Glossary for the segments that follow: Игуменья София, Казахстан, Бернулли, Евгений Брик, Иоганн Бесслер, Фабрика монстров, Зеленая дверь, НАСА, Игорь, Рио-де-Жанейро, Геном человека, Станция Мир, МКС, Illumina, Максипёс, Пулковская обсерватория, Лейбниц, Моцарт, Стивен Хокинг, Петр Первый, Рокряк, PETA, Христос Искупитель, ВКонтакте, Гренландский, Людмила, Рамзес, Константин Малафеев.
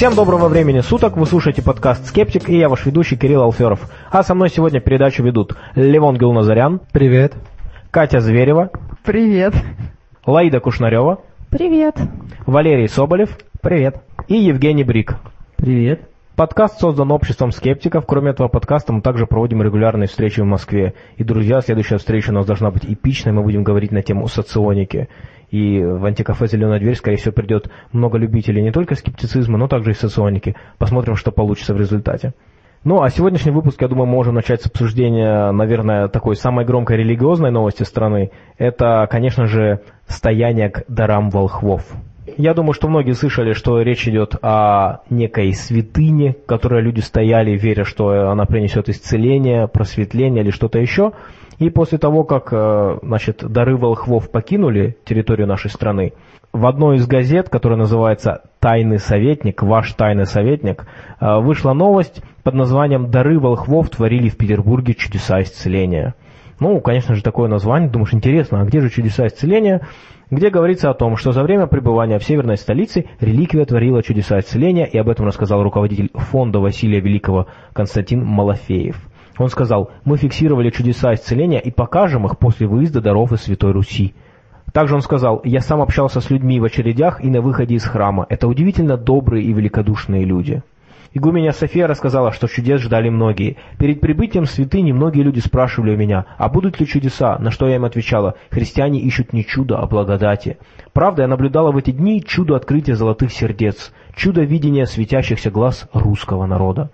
Всем доброго времени суток, вы слушаете подкаст «Скептик» и я ваш ведущий Кирилл Алферов. А со мной сегодня передачу ведут Левон Гелназарян. Привет. Катя Зверева. Привет. Лаида Кушнарева. Привет. Валерий Соболев. Привет. И Евгений Брик. Привет. Подкаст создан обществом скептиков. Кроме этого подкаста мы также проводим регулярные встречи в Москве. И, друзья, следующая встреча у нас должна быть эпичной. Мы будем говорить на тему соционики. И в антикафе «Зеленая дверь», скорее всего, придет много любителей не только скептицизма, но также и соционики. Посмотрим, что получится в результате. Ну, а сегодняшний выпуск, я думаю, мы можем начать с обсуждения, наверное, такой самой громкой религиозной новости страны. Это, конечно же, стояние к дарам волхвов. Я думаю, что многие слышали, что речь идет о некой святыне, к которой люди стояли, веря, что она принесет исцеление, просветление или что-то еще. И после того, как, значит, дары волхвов покинули территорию нашей страны, в одной из газет, которая называется «Тайный советник», «Ваш тайный советник», вышла новость под названием «Дары волхвов творили в Петербурге чудеса исцеления». Ну, конечно же, такое название. Думаешь, интересно, а где же чудеса исцеления? Где говорится о том, что за время пребывания в северной столице реликвия творила чудеса исцеления, и об этом рассказал руководитель фонда Василия Великого Константин Малафеев. Он сказал: «Мы фиксировали чудеса исцеления и покажем их после выезда даров из Святой Руси». Также он сказал: «Я сам общался с людьми в очередях и на выходе из храма. Это удивительно добрые и великодушные люди». Игуменья София рассказала, что чудес ждали многие. «Перед прибытием святыни многие люди спрашивали у меня, а будут ли чудеса, на что я им отвечала: христиане ищут не чудо, а благодати. Правда, я наблюдала в эти дни чудо открытия золотых сердец, чудо видения светящихся глаз русского народа».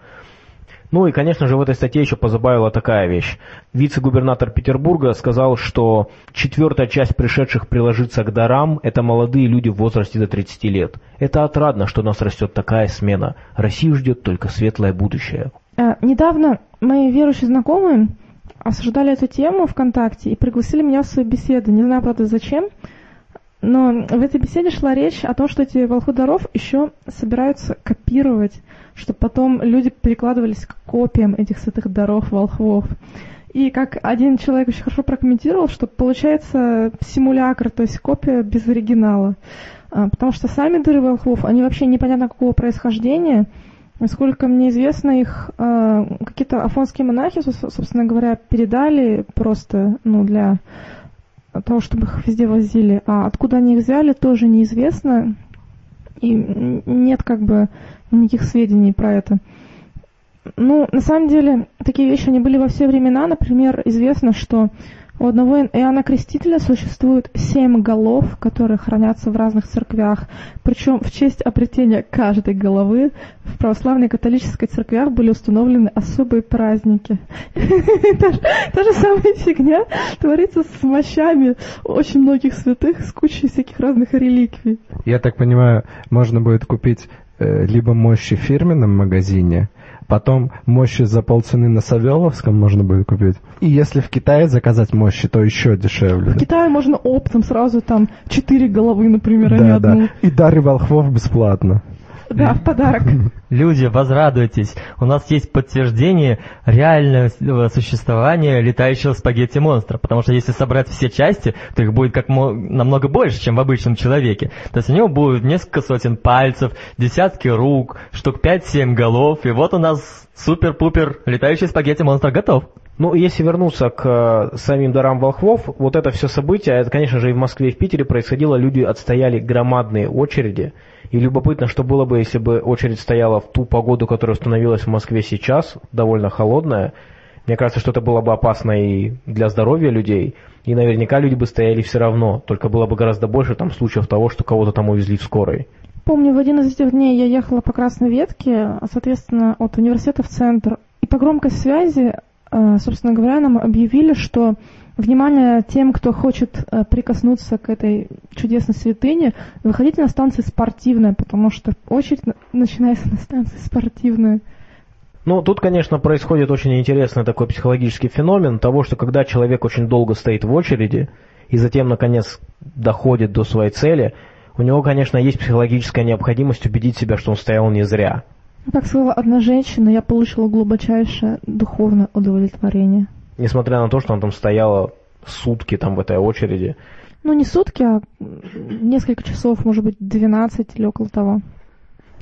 Ну и, конечно же, в этой статье еще позабавила такая вещь. Вице-губернатор Петербурга сказал, что четвертая часть пришедших приложиться к дарам – это молодые люди в возрасте до 30 лет. Это отрадно, что у нас растет такая смена. Россию ждет только светлое будущее. Недавно мои верующие знакомые обсуждали эту тему ВКонтакте и пригласили меня в свою беседу. Не знаю, правда, зачем. Но в этой беседе шла речь о том, что эти волхвы даров еще собираются копировать, чтобы потом люди перекладывались к копиям этих святых даров волхвов. И как один человек очень хорошо прокомментировал, что получается симулякр, то есть копия без оригинала. Потому что сами дары волхвов, они вообще непонятно какого происхождения. Насколько мне известно, их какие-то афонские монахи, собственно говоря, передали просто для того, чтобы их везде возили. А откуда они их взяли, тоже неизвестно. И нет как бы никаких сведений про это. Ну, на самом деле, такие вещи, они были во все времена. Например, известно, что у одного Иоанна Крестителя существует 7 голов, которые хранятся в разных церквях. Причем в честь обретения каждой головы в православной и католической церквях были установлены особые праздники. Та же самая фигня творится с мощами очень многих святых, с кучей всяких разных реликвий. Я так понимаю, можно будет купить либо мощи в фирменном магазине, потом мощи за полцены на Савеловском можно будет купить. И если в Китае заказать мощи, то еще дешевле. В Китае можно оптом сразу там 4 головы, например, а не одну. Да. И дары волхвов бесплатно. Да, в подарок. Люди, возрадуйтесь. У нас есть подтверждение реального существования летающего спагетти-монстра. Потому что если собрать все части, то их будет намного больше, чем в обычном человеке. То есть у него будет несколько сотен пальцев, десятки рук, штук 5-7 голов. И вот у нас супер-пупер летающий спагетти-монстр готов. Ну, если вернуться к самим дарам волхвов, вот это все событие, это, конечно же, и в Москве, и в Питере происходило, люди отстояли громадные очереди. И любопытно, что было бы, если бы очередь стояла в ту погоду, которая установилась в Москве сейчас, довольно холодная. Мне кажется, что это было бы опасно и для здоровья людей, и наверняка люди бы стояли все равно, только было бы гораздо больше там случаев того, что кого-то там увезли в скорой. Помню, в один из этих дней я ехала по Красной Ветке, соответственно, от университета в центр, и по громкой связи, собственно говоря, нам объявили, что внимание тем, кто хочет прикоснуться к этой чудесной святыне, выходите на станции «Спортивная», потому что очередь начинается на станции «Спортивная». Ну, тут, конечно, происходит очень интересный такой психологический феномен того, что когда человек очень долго стоит в очереди и затем, наконец, доходит до своей цели, у него, конечно, есть психологическая необходимость убедить себя, что он стоял не зря. Как сказала одна женщина, я получила глубочайшее духовное удовлетворение. Несмотря на то, что она там стояла сутки там в этой очереди. Ну, не сутки, а несколько часов, может быть, 12 или около того.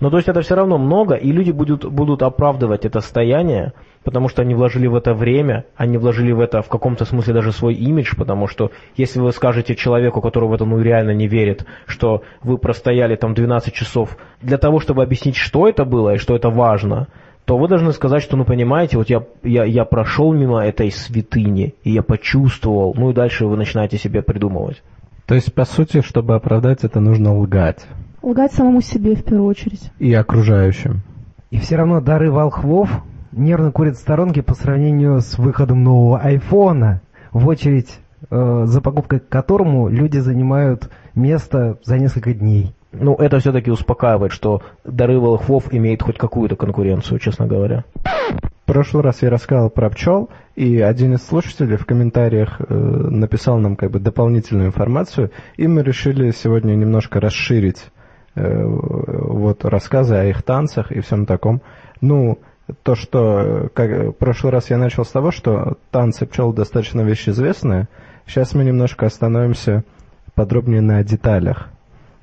Но то есть это все равно много, и люди будут оправдывать это состояние, потому что они вложили в это время, они вложили в это в каком-то смысле даже свой имидж, потому что если вы скажете человеку, который в это реально не верит, что вы простояли там 12 часов для того, чтобы объяснить, что это было и что это важно, то вы должны сказать, что, понимаете, вот я прошел мимо этой святыни, и я почувствовал, и дальше вы начинаете себе придумывать. То есть, по сути, чтобы оправдать это, нужно лгать. Лгать самому себе, в первую очередь. И окружающим. И все равно дары волхвов нервно курят сторонки по сравнению с выходом нового айфона, в очередь за покупкой к которому люди занимают место за несколько дней. Это все-таки успокаивает, что дары волхвов имеют хоть какую-то конкуренцию, честно говоря. В прошлый раз я рассказал про пчел, и один из слушателей в комментариях написал нам дополнительную информацию, и мы решили сегодня немножко расширить рассказы о их танцах и всем таком. То, что в прошлый раз я начал с того, что танцы пчел достаточно вещь известная, сейчас мы немножко остановимся подробнее на деталях.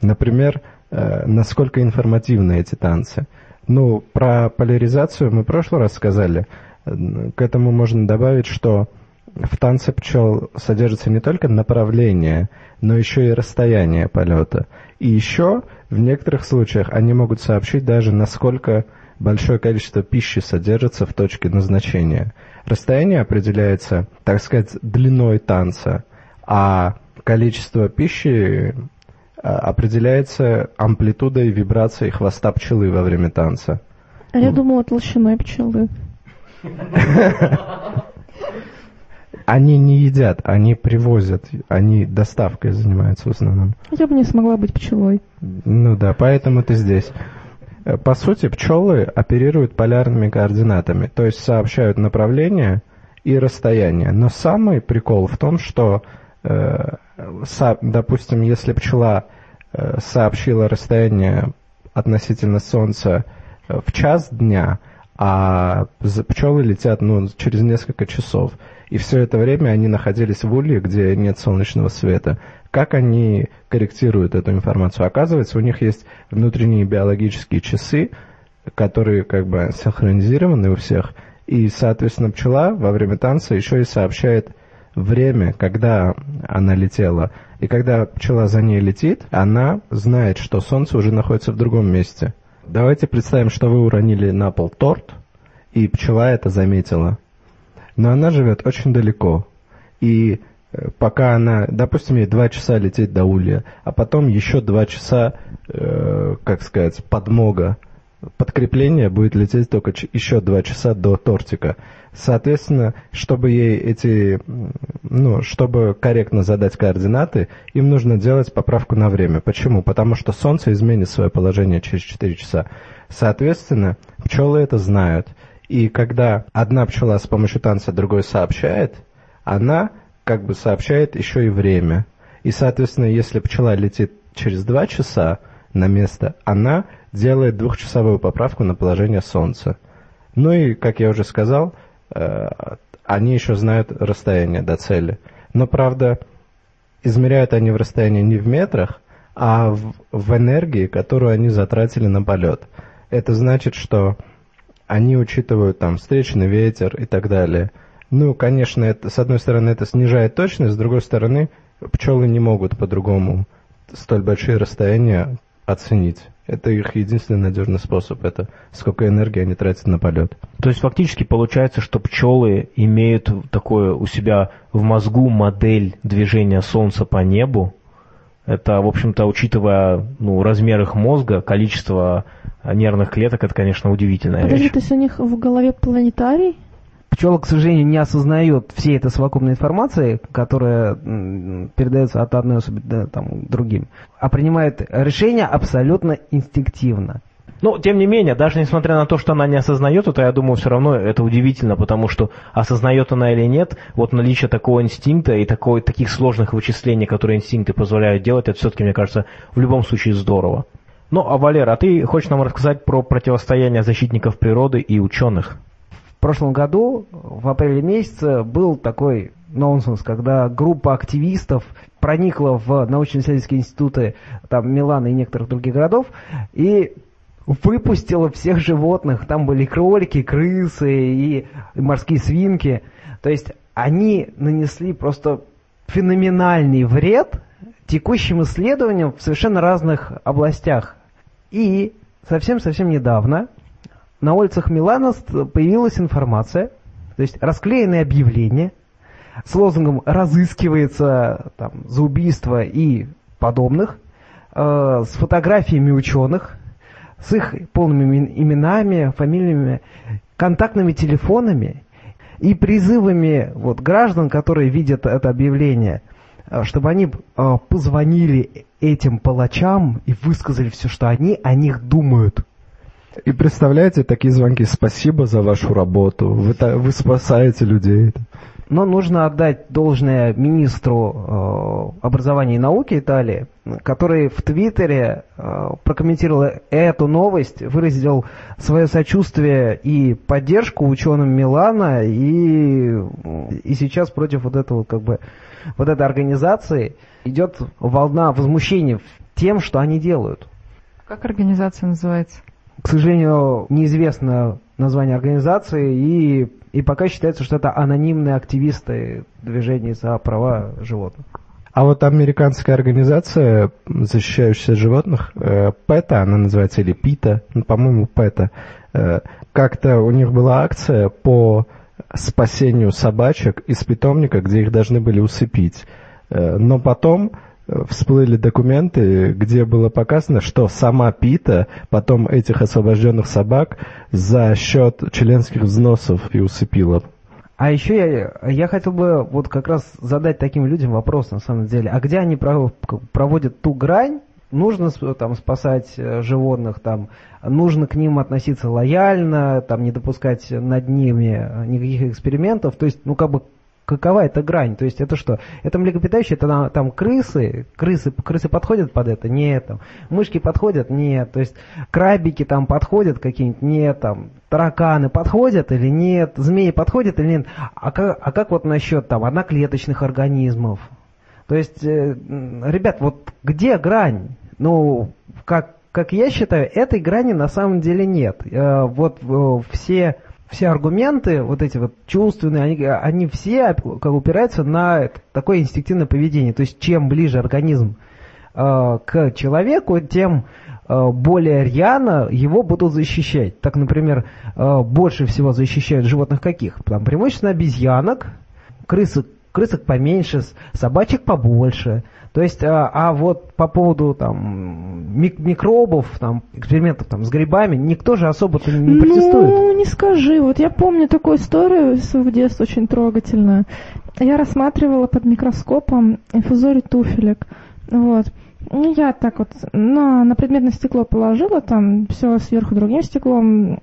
Например, насколько информативны эти танцы. Про поляризацию мы в прошлый раз сказали. К этому можно добавить, что в танце пчел содержится не только направление, но еще и расстояние полета. И еще в некоторых случаях они могут сообщить даже, насколько большое количество пищи содержится в точке назначения. Расстояние определяется, так сказать, длиной танца, а количество пищи определяется амплитудой вибраций хвоста пчелы во время танца. А я думала, толщиной пчелы. Они не едят, они привозят, они доставкой занимаются в основном. Я бы не смогла быть пчелой. Поэтому ты здесь. По сути, пчелы оперируют полярными координатами, то есть сообщают направление и расстояние. Но самый прикол в том, что допустим, если пчела сообщила расстояние относительно Солнца в час дня, а пчелы летят через несколько часов, и все это время они находились в улье, где нет солнечного света, как они корректируют эту информацию? Оказывается, у них есть внутренние биологические часы, которые синхронизированы у всех, и, соответственно, пчела во время танца еще и сообщает время, когда она летела. И когда пчела за ней летит, она знает, что солнце уже находится в другом месте. Давайте представим, что вы уронили на пол торт, и пчела это заметила. Но она живет очень далеко. И пока она, допустим, ей 2 часа лететь до улья, а потом еще 2 часа, подмога, подкрепление будет лететь только еще 2 часа до тортика. Соответственно, чтобы ей чтобы корректно задать координаты, им нужно делать поправку на время. Почему? Потому что Солнце изменит свое положение через 4 часа. Соответственно, пчелы это знают. И когда одна пчела с помощью танца другой сообщает, она сообщает еще и время. И, соответственно, если пчела летит через 2 часа на место, она делает 2-часовую поправку на положение Солнца. Как я уже сказал, они еще знают расстояние до цели. Но, правда, измеряют они в расстоянии не в метрах, а в энергии, которую они затратили на полет. Это значит, что они учитывают встречный ветер и так далее. Конечно, это, с одной стороны, это снижает точность, с другой стороны, пчелы не могут по-другому столь большие расстояния оценить. Это их единственный надежный способ, это сколько энергии они тратят на полет. То есть фактически получается, что пчелы имеют такое у себя в мозгу модель движения Солнца по небу. Это, в общем-то, учитывая размер их мозга, количество нервных клеток, это, конечно, удивительная вещь. То есть у них в голове планетарий? Пчела, к сожалению, не осознает всей этой совокупной информации, которая передается от одной особи к другим, а принимает решения абсолютно инстинктивно. Тем не менее, даже несмотря на то, что она не осознает это, я думаю, все равно это удивительно, потому что осознает она или нет, наличие такого инстинкта и таких сложных вычислений, которые инстинкты позволяют делать, это все-таки, мне кажется, в любом случае здорово. Валера, а ты хочешь нам рассказать про противостояние защитников природы и ученых? В прошлом году, в апреле месяце, был такой нонсенс, когда группа активистов проникла в научно-исследовательские институты Милана и некоторых других городов и выпустила всех животных. Там были кролики, крысы и морские свинки. То есть они нанесли просто феноменальный вред текущим исследованиям в совершенно разных областях. И совсем-совсем недавно на улицах Милана появилась информация, то есть расклеенные объявления с лозунгом «разыскивается там, за убийство» и подобных, с фотографиями ученых, с их полными именами, фамилиями, контактными телефонами и призывами вот, граждан, которые видят это объявление, чтобы они позвонили этим палачам и высказали все, что они о них думают. И представляете, такие звонки: спасибо за вашу работу, вы спасаете людей. Но нужно отдать должное министру образования и науки Италии, который в Твиттере прокомментировал эту новость, выразил свое сочувствие и поддержку ученым Милана, и сейчас против вот этого, как бы, вот этой организации идет волна возмущения тем, что они делают. Как организация называется? К сожалению, неизвестно название организации, и пока считается, что это анонимные активисты движения за права животных. А вот американская организация, защищающая животных, PETA, она называется, или PETA, ну, по-моему, PETA, как-то у них была акция по спасению собачек из питомника, где их должны были усыпить. Но потом всплыли документы, где было показано, что сама PETA потом этих освобожденных собак за счет членских взносов и усыпила. А еще я хотел бы вот как раз задать таким людям вопрос, на самом деле. А где они проводят ту грань? Нужно там спасать животных, там, нужно к ним относиться лояльно, там, не допускать над ними никаких экспериментов. То есть, ну, как бы, какова эта грань? То есть, это что? Это млекопитающие, это там крысы подходят под это? Нет. Там, мышки подходят? Нет. То есть, крабики там подходят какие-нибудь? Нет. Там, тараканы подходят или нет? Змеи подходят или нет? А как вот насчет там одноклеточных организмов? То есть, ребят, вот где грань? Ну, как я считаю, этой грани на самом деле нет. Вот все аргументы, вот эти вот чувственные, они все как упираются на такое инстинктивное поведение. То есть, чем ближе организм к человеку, тем более рьяно его будут защищать. Так, например, больше всего защищают животных каких? Там, преимущественно обезьянок, крысок поменьше, собачек побольше. То есть, вот по поводу там микробов, там, экспериментов там, с грибами, никто же особо-то не протестует. Ну, не скажи. Вот я помню такую историю из своего детства, очень трогательную. Я рассматривала под микроскопом инфузорий туфелек. Вот. Я так вот на предметное стекло положила, там все сверху другим стеклом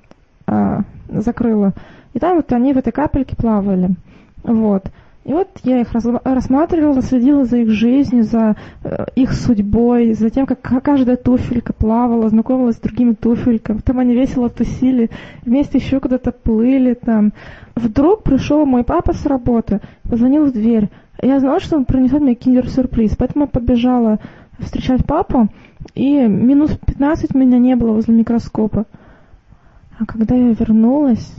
закрыла. И там вот они в этой капельке плавали. Вот. И вот я их рассматривала, следила за их жизнью, за их судьбой, за тем, как каждая туфелька плавала, знакомилась с другими туфельками. Там они весело тусили, вместе еще куда-то плыли там. Вдруг пришел мой папа с работы, позвонил в дверь. Я знала, что он принесет мне киндер-сюрприз, поэтому я побежала встречать папу, и минут 15 меня не было возле микроскопа. А когда я вернулась,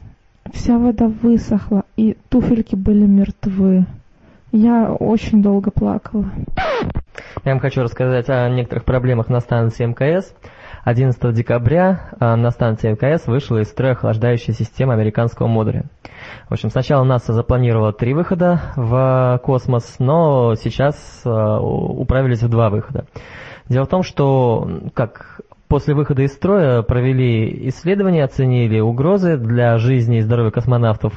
вся вода высохла, и туфельки были мертвы. Я очень долго плакала. Я вам хочу рассказать о некоторых проблемах на станции МКС. 11 декабря на станции МКС вышла из строя охлаждающая система американского модуля. В общем, сначала НАСА запланировала 3 выхода в космос, но сейчас управились в 2 выхода. Дело в том, что после выхода из строя провели исследования, оценили угрозы. Для жизни и здоровья космонавтов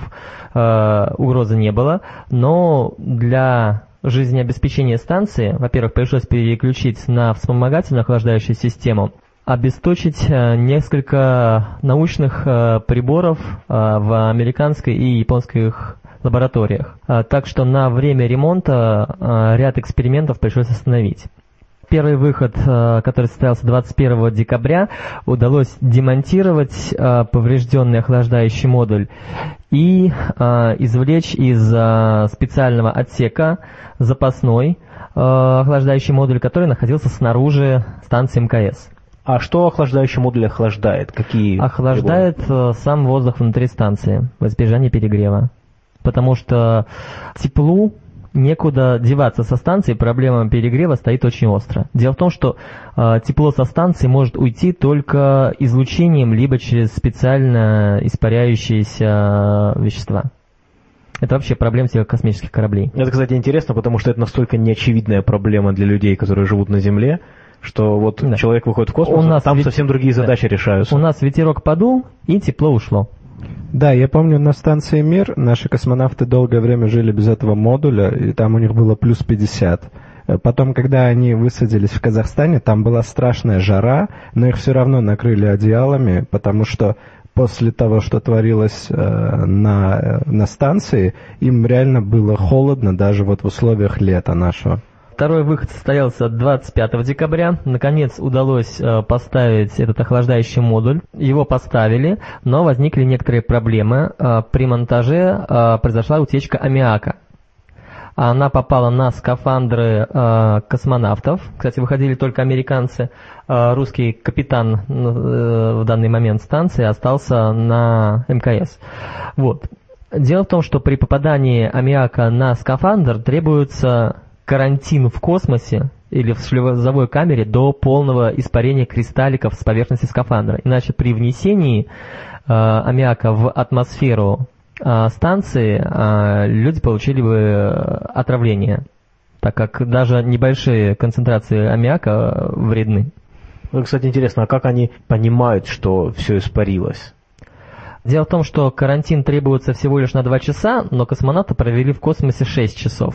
угрозы не было, но для жизнеобеспечения станции, во-первых, пришлось переключить на вспомогательную охлаждающую систему, обесточить несколько научных приборов в американской и японских лабораториях. Так что на время ремонта ряд экспериментов пришлось остановить. Первый выход, который состоялся 21 декабря, удалось демонтировать поврежденный охлаждающий модуль и извлечь из специального отсека запасной охлаждающий модуль, который находился снаружи станции МКС. А что охлаждающий модуль охлаждает? Какие охлаждает приборы? Сам воздух внутри станции во избежание перегрева. Потому что теплу некуда деваться со станции, проблема перегрева стоит очень остро. Дело в том, что тепло со станции может уйти только излучением, либо через специально испаряющиеся вещества. Это вообще проблема всех космических кораблей. Это, кстати, интересно, потому что это настолько неочевидная проблема для людей, которые живут на Земле, что вот да. Человек выходит в космос, там совсем другие задачи решаются. У нас ветерок подул, и тепло ушло. Да, я помню, на станции Мир наши космонавты долгое время жили без этого модуля, и там у них было плюс 50. Потом, когда они высадились в Казахстане, там была страшная жара, но их все равно накрыли одеялами, потому что после того, что творилось на станции, им реально было холодно даже вот в условиях лета нашего. Второй выход состоялся 25 декабря. Наконец удалось поставить этот охлаждающий модуль. Его поставили, но возникли некоторые проблемы. При монтаже произошла утечка аммиака. Она попала на скафандры космонавтов. Кстати, выходили только американцы. Русский капитан в данный момент станции остался на МКС. Вот. Дело в том, что при попадании аммиака на скафандр требуется карантин в космосе или в шлюзовой камере до полного испарения кристалликов с поверхности скафандра. Иначе при внесении аммиака в атмосферу станции люди получили бы отравление, так как даже небольшие концентрации аммиака вредны. Ну, кстати, интересно, а как они понимают, что все испарилось? Дело в том, что карантин требуется всего лишь на 2 часа, но космонавты провели в космосе 6 часов.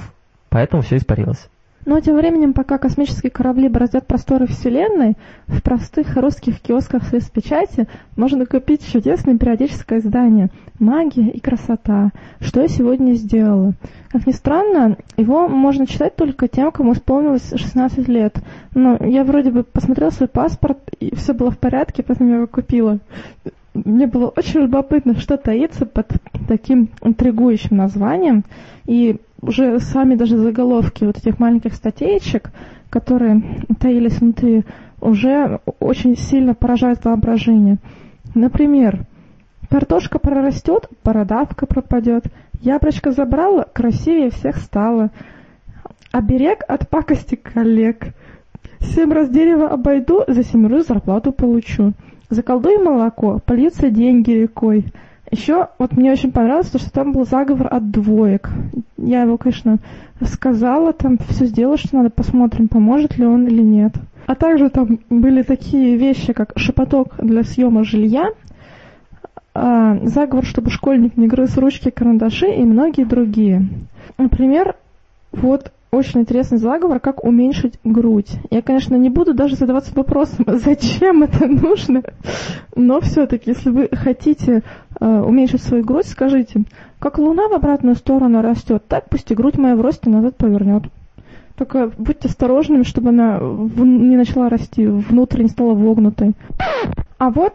Поэтому все испарилось. Но тем временем, пока космические корабли бороздят просторы Вселенной, в простых русских киосках «Свистпечати» можно купить чудесное периодическое издание «Магия и красота. Что я сегодня сделала?». Как ни странно, его можно читать только тем, кому исполнилось 16 лет. Но я вроде бы посмотрела свой паспорт, и все было в порядке, поэтому я его купила. Мне было очень любопытно, что таится под таким интригующим названием. И уже сами даже заголовки вот этих маленьких статейчек, которые таились внутри, уже очень сильно поражают воображение. Например, картошка прорастет, бородавка пропадет, яблочко забрала, красивее всех стала, оберег от пакости коллег, 7 раз дерево обойду, за 7 зарплату получу, заколдуй молоко, польются деньги рекой. Еще вот мне очень понравилось то, что там был заговор от двоек. Я его, конечно, сказала, там все сделала, что надо, посмотрим, поможет ли он или нет. А также там были такие вещи, как шепоток для съема жилья, заговор, чтобы школьник не грыз ручки, карандаши и многие другие. Например, вот очень интересный заговор, как уменьшить грудь. Я, конечно, не буду даже задаваться вопросом, зачем это нужно, но все-таки, если вы хотите уменьшить свою грудь, скажите: как луна в обратную сторону растет, так пусть и грудь моя в росте назад повернет. Только будьте осторожными, чтобы она не начала расти, внутрь не стала вогнутой. А вот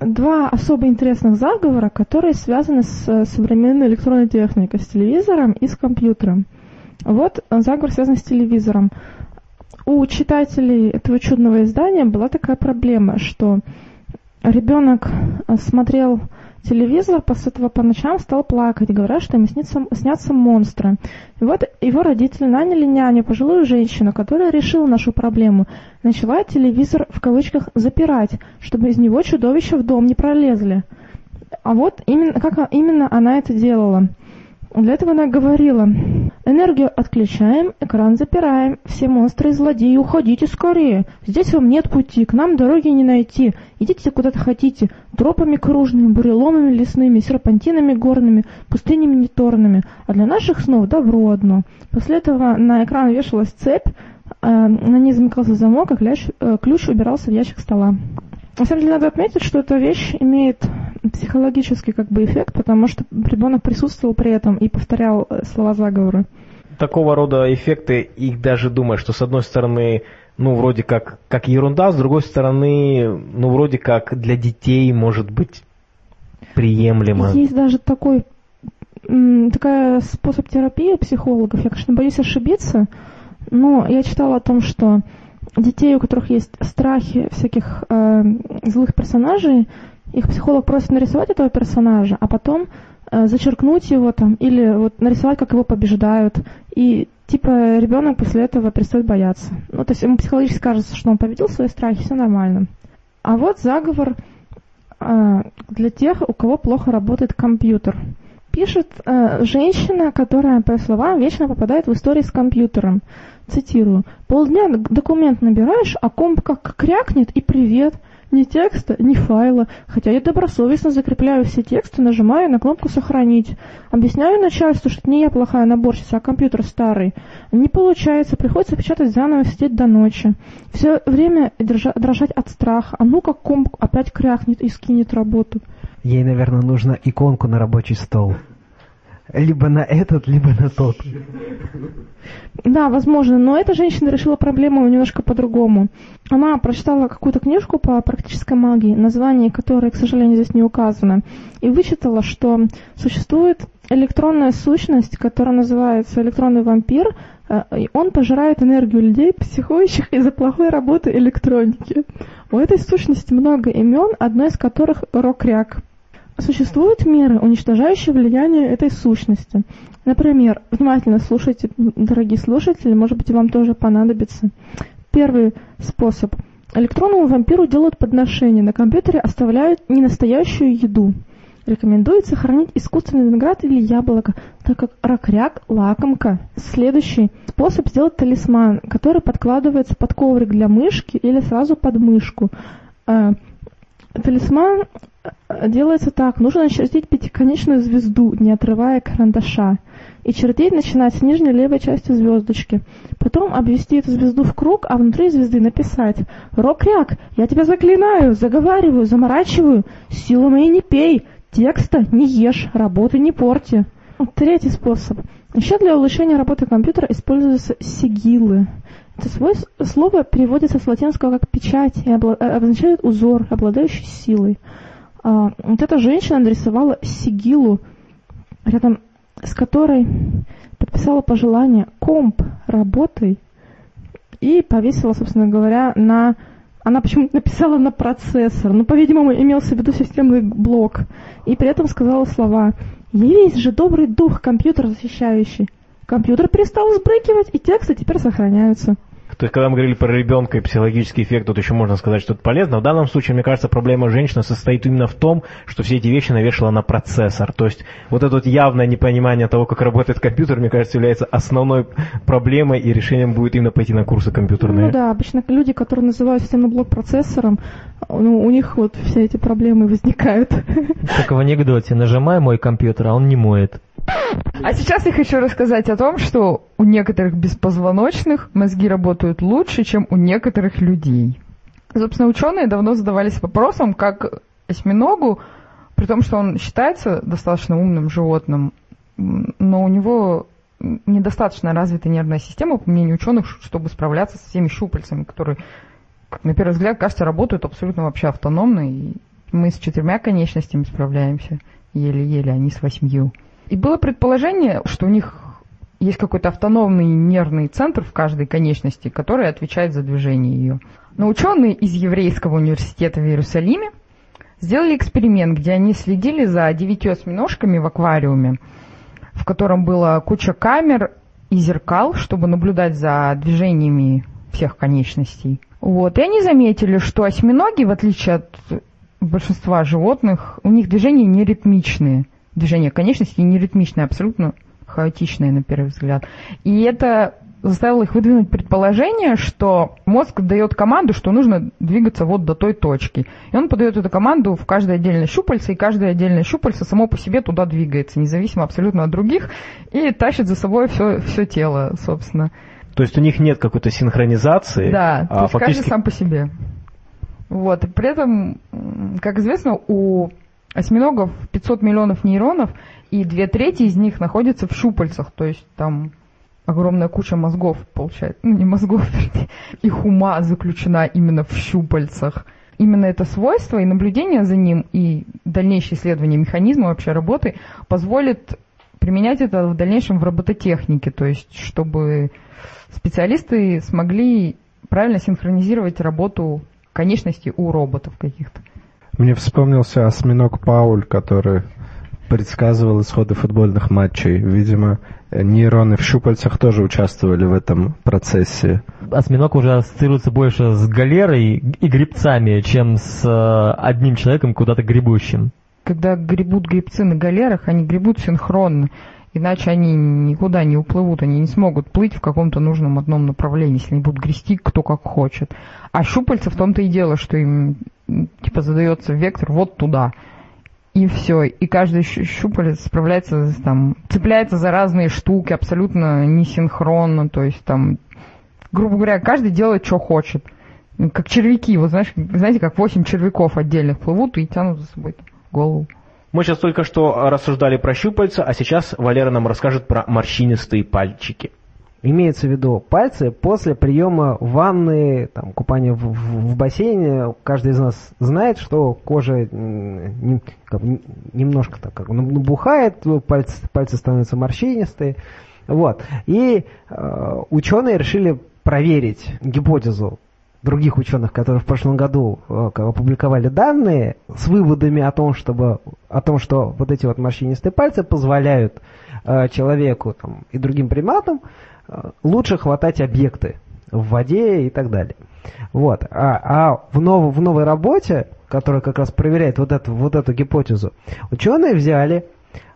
два особо интересных заговора, которые связаны с современной электронной техникой, с телевизором и с компьютером. Вот заговор связан с телевизором. У читателей этого чудного издания была такая проблема, что ребенок смотрел телевизор, после этого по ночам стал плакать, говоря, что ему снятся монстры. И вот его родители наняли няню, пожилую женщину, которая решила нашу проблему. Начала телевизор, в кавычках, запирать, чтобы из него чудовища в дом не пролезли. А вот как именно она это делала. Для этого она говорила: энергию отключаем, экран запираем, все монстры и злодеи, уходите скорее, здесь вам нет пути, к нам дороги не найти, идите куда-то хотите, тропами кружными, буреломами лесными, серпантинами горными, пустынями неторными, а для наших снов добро одно. После этого на экран вешалась цепь, на ней замыкался замок, а ключ убирался в ящик стола. На самом деле надо отметить, что эта вещь имеет психологический эффект, потому что ребенок присутствовал при этом и повторял слова заговора. Такого рода эффекты, их даже думаешь, что с одной стороны, вроде как ерунда, с другой стороны, вроде как для детей может быть приемлемо. Есть даже такой способ терапии у психологов. Я, конечно, боюсь ошибиться, но я читала о том, что детей, у которых есть страхи всяких злых персонажей, их психолог просит нарисовать этого персонажа, а потом зачеркнуть его там или вот нарисовать, как его побеждают. И типа ребенок после этого перестает бояться. Ну, то есть ему психологически кажется, что он победил свои страхи, все нормально. А вот заговор для тех, у кого плохо работает компьютер. Пишет женщина, которая, по словам, вечно попадает в истории с компьютером. Цитирую. «Полдня документ набираешь, а комп как крякнет и привет. Ни текста, ни файла. Хотя я добросовестно закрепляю все тексты, нажимаю на кнопку «Сохранить». Объясняю начальству, что это не я плохая наборщица, а компьютер старый. Не получается, приходится печатать заново, сидеть до ночи. Все время дрожать от страха. А ну как комп опять крякнет и скинет работу». Ей, наверное, нужно иконку на рабочий стол. Либо на этот, либо на тот. Да, возможно. Но эта женщина решила проблему немножко по-другому. Она прочитала какую-то книжку по практической магии, название которой, к сожалению, здесь не указано, и вычитала, что существует электронная сущность, которая называется электронный вампир, и он пожирает энергию людей, психующих из-за плохой работы электроники. У этой сущности много имен, одно из которых Рокряк. Существуют меры, уничтожающие влияние этой сущности. Например, внимательно слушайте, дорогие слушатели, может быть, вам тоже понадобится. Первый способ. Электронному вампиру делают подношение, на компьютере оставляют ненастоящую еду. Рекомендуется хранить искусственный виноград или яблоко, так как рокряк – лакомка. Следующий способ – сделать талисман, который подкладывается под коврик для мышки или сразу под мышку. Талисман делается так. Нужно начертить пятиконечную звезду, не отрывая карандаша. И чертить начинать с нижней левой части звездочки. Потом обвести эту звезду в круг, а внутри звезды написать: «Рокряк, я тебя заклинаю, заговариваю, заморачиваю, силу моей не пей, текста не ешь, работы не порти». Третий способ. Еще для улучшения работы компьютера используются сигилы. Это слово переводится с латинского как «печать» и обозначает узор, обладающий силой. Вот эта женщина нарисовала сигилу, рядом с которой подписала пожелание «комп, работай» и повесила, собственно говоря, на... Она почему-то написала на процессор, но, по-видимому, имелся в виду системный блок, и при этом сказала слова: «Есть же добрый дух, компьютер защищающий. Компьютер перестал сбрыкивать, и тексты теперь сохраняются». То есть, когда мы говорили про ребенка и психологический эффект, тут еще можно сказать что-то полезное. В данном случае, мне кажется, проблема женщины состоит именно в том, что все эти вещи навешала на процессор. То есть, вот это вот явное непонимание того, как работает компьютер, мне кажется, является основной проблемой, и решением будет именно пойти на курсы компьютерные. Ну да, обычно люди, которые называют системный блок процессором, ну, у них вот все эти проблемы возникают. Как в анекдоте: нажимай мой компьютер, а он не моет. А сейчас я хочу рассказать о том, что у некоторых беспозвоночных мозги работают лучше, чем у некоторых людей. Собственно, ученые давно задавались вопросом, как осьминогу, при том, что он считается достаточно умным животным, но у него недостаточно развита нервная система, по мнению ученых, чтобы справляться со всеми щупальцами, которые, на первый взгляд, кажется, работают абсолютно вообще автономно, и мы с 4 конечностями справляемся еле-еле, они с 8. И было предположение, что у них есть какой-то автономный нервный центр в каждой конечности, который отвечает за движение ее. Но ученые из Еврейского университета в Иерусалиме сделали эксперимент, где они следили за 9 осьминожками в аквариуме, в котором была куча камер и зеркал, чтобы наблюдать за движениями всех конечностей. Вот. И они заметили, что осьминоги, в отличие от большинства животных, у них движения не ритмичные. Движение конечностей не ритмичное, абсолютно хаотичное на первый взгляд. И это заставило их выдвинуть предположение, что мозг дает команду, что нужно двигаться вот до той точки. И он подает эту команду в каждое отдельное щупальце, и каждое отдельное щупальце само по себе туда двигается, независимо абсолютно от других, и тащит за собой все тело, собственно. То есть у них нет какой-то синхронизации? Да, то есть фактически... каждый сам по себе. Вот. И при этом, как известно, у осьминогов 500 миллионов нейронов, и 2/3 из них находятся в щупальцах, то есть там огромная куча мозгов, получается, ну не мозгов, их ума заключена именно в щупальцах. Именно это свойство и наблюдение за ним, и дальнейшее исследование механизма вообще работы позволит применять это в дальнейшем в робототехнике, то есть чтобы специалисты смогли правильно синхронизировать работу конечностей у роботов каких-то. Мне вспомнился осьминог Пауль, который предсказывал исходы футбольных матчей. Видимо, нейроны в щупальцах тоже участвовали в этом процессе. Осьминог уже ассоциируется больше с галерой и гребцами, чем с одним человеком куда-то гребущим. Когда гребут гребцы на галерах, они гребут синхронно, иначе они никуда не уплывут, они не смогут плыть в каком-то нужном одном направлении, если они будут грести кто как хочет. А щупальца в том-то и дело, что им типа задается вектор вот туда. И все. И каждый щупалец справляется, там, цепляется за разные штуки, абсолютно несинхронно. То есть, там, грубо говоря, каждый делает, что хочет. Как червяки. Вот знаете, как 8 червяков отдельных плывут и тянут за собой голову. Мы сейчас только что рассуждали про щупальца, а сейчас Валера нам расскажет про морщинистые пальчики. Имеется в виду пальцы после приема ванны, там, купания в бассейне. Каждый из нас знает, что кожа немножко так как набухает, пальцы становятся морщинистые. Вот. И ученые решили проверить гипотезу других ученых, которые в прошлом году опубликовали данные с выводами о том, что вот эти вот морщинистые пальцы позволяют человеку там, и другим приматам лучше хватать объекты в воде и так далее. Вот. В новой работе, которая как раз проверяет вот эту гипотезу, ученые взяли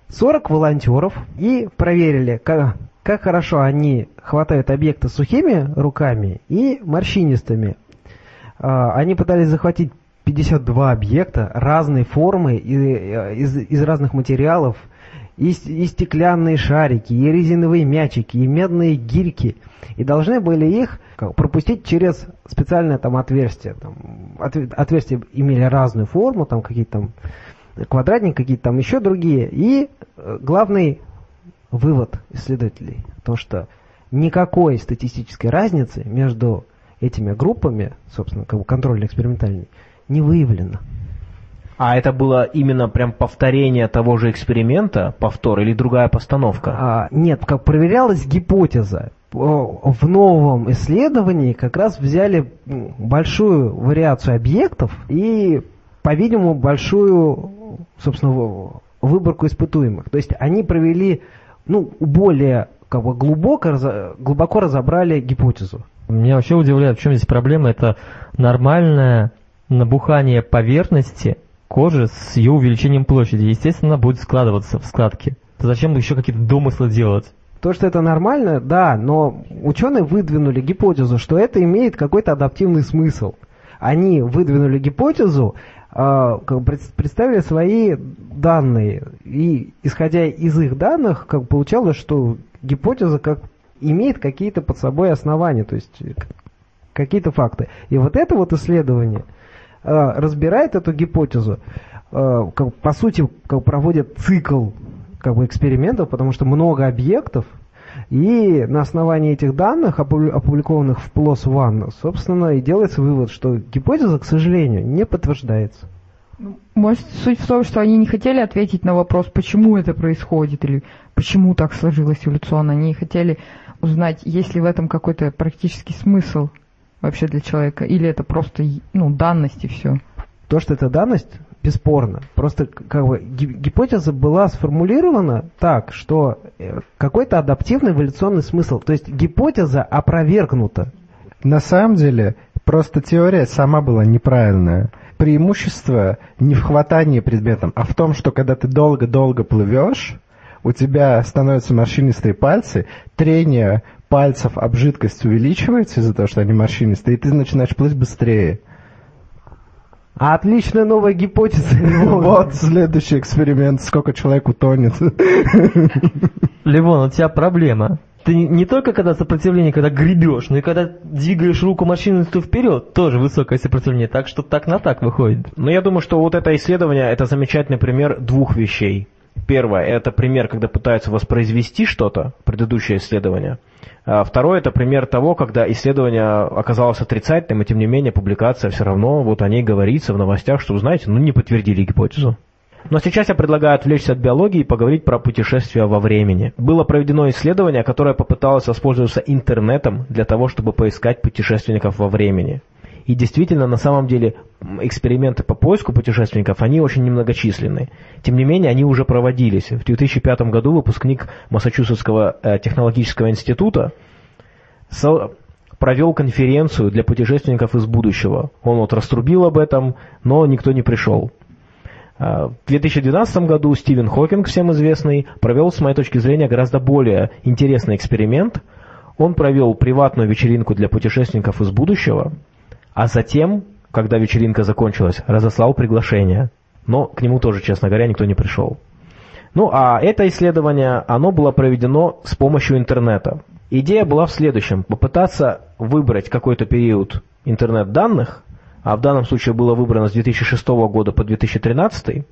40 волонтеров и проверили, как хорошо они хватают объекты сухими руками и морщинистыми. Они пытались захватить 52 объекта разной формы из разных материалов, и стеклянные шарики, и резиновые мячики, и медные гирьки. И должны были их пропустить через специальное там отверстие. Отверстия имели разную форму, там какие-то там квадратники, какие-то там еще другие. И главный вывод исследователей – то, что никакой статистической разницы между этими группами, собственно, как бы контрольно-экспериментальной, не выявлено. А это было именно прям повторение того же эксперимента, повтор или другая постановка? Нет, как проверялась гипотеза. В новом исследовании как раз взяли большую вариацию объектов и, по-видимому, большую, собственно, выборку испытуемых. То есть они провели, более как бы, глубоко разобрали гипотезу. Меня вообще удивляет, в чем здесь проблема. Это нормальное набухание поверхности кожи с ее увеличением площади, естественно, будет складываться в складки. Зачем еще какие-то домыслы делать? То, что это нормально, да, но ученые выдвинули гипотезу, что это имеет какой-то адаптивный смысл. Они выдвинули гипотезу, представили свои данные, и, исходя из их данных, как получалось, что гипотеза имеет какие-то под собой основания, то есть какие-то факты. И вот это вот исследование разбирает эту гипотезу, по сути, проводит цикл экспериментов, потому что много объектов, и на основании этих данных, опубликованных в PLOS-1, собственно, и делается вывод, что гипотеза, к сожалению, не подтверждается. Может, суть в том, что они не хотели ответить на вопрос, почему это происходит, или почему так сложилось эволюционно. Они хотели узнать, есть ли в этом какой-то практический смысл вообще для человека, или это просто данность и все? То, что это данность, бесспорно. Просто гипотеза была сформулирована так, что какой-то адаптивный эволюционный смысл, то есть гипотеза опровергнута. На самом деле, просто теория сама была неправильная. Преимущество не в хватании предметом, а в том, что когда ты долго-долго плывешь, у тебя становятся морщинистые пальцы, трение пальцев об жидкость увеличивается из-за того, что они морщинистые, и ты начинаешь плыть быстрее. Отличная новая гипотеза. Вот следующий эксперимент, сколько человек утонет. Левон, у тебя проблема. Ты не только когда сопротивление, когда гребешь, но и когда двигаешь руку морщинистую вперед, тоже высокое сопротивление, так что так на так выходит. Но я думаю, что вот это исследование, это замечательный пример двух вещей. Первое – это пример, когда пытаются воспроизвести что-то, предыдущее исследование. Второе – это пример того, когда исследование оказалось отрицательным, и тем не менее публикация все равно, вот о ней говорится в новостях, что, знаете, не подтвердили гипотезу. Но сейчас я предлагаю отвлечься от биологии и поговорить про путешествия во времени. Было проведено исследование, которое попыталось воспользоваться интернетом для того, чтобы поискать путешественников во времени. И действительно, на самом деле, эксперименты по поиску путешественников, они очень немногочисленны. Тем не менее, они уже проводились. В 2005 году выпускник Массачусетского технологического института провел конференцию для путешественников из будущего. Он вот раструбил об этом, но никто не пришел. В 2012 году Стивен Хокинг, всем известный, провел, с моей точки зрения, гораздо более интересный эксперимент. Он провел приватную вечеринку для путешественников из будущего, а затем, когда вечеринка закончилась, разослал приглашение. Но к нему тоже, честно говоря, никто не пришел. Ну, а это исследование, оно было проведено с помощью интернета. Идея была в следующем. Попытаться выбрать какой-то период интернет-данных, а в данном случае было выбрано с 2006 года по 2013,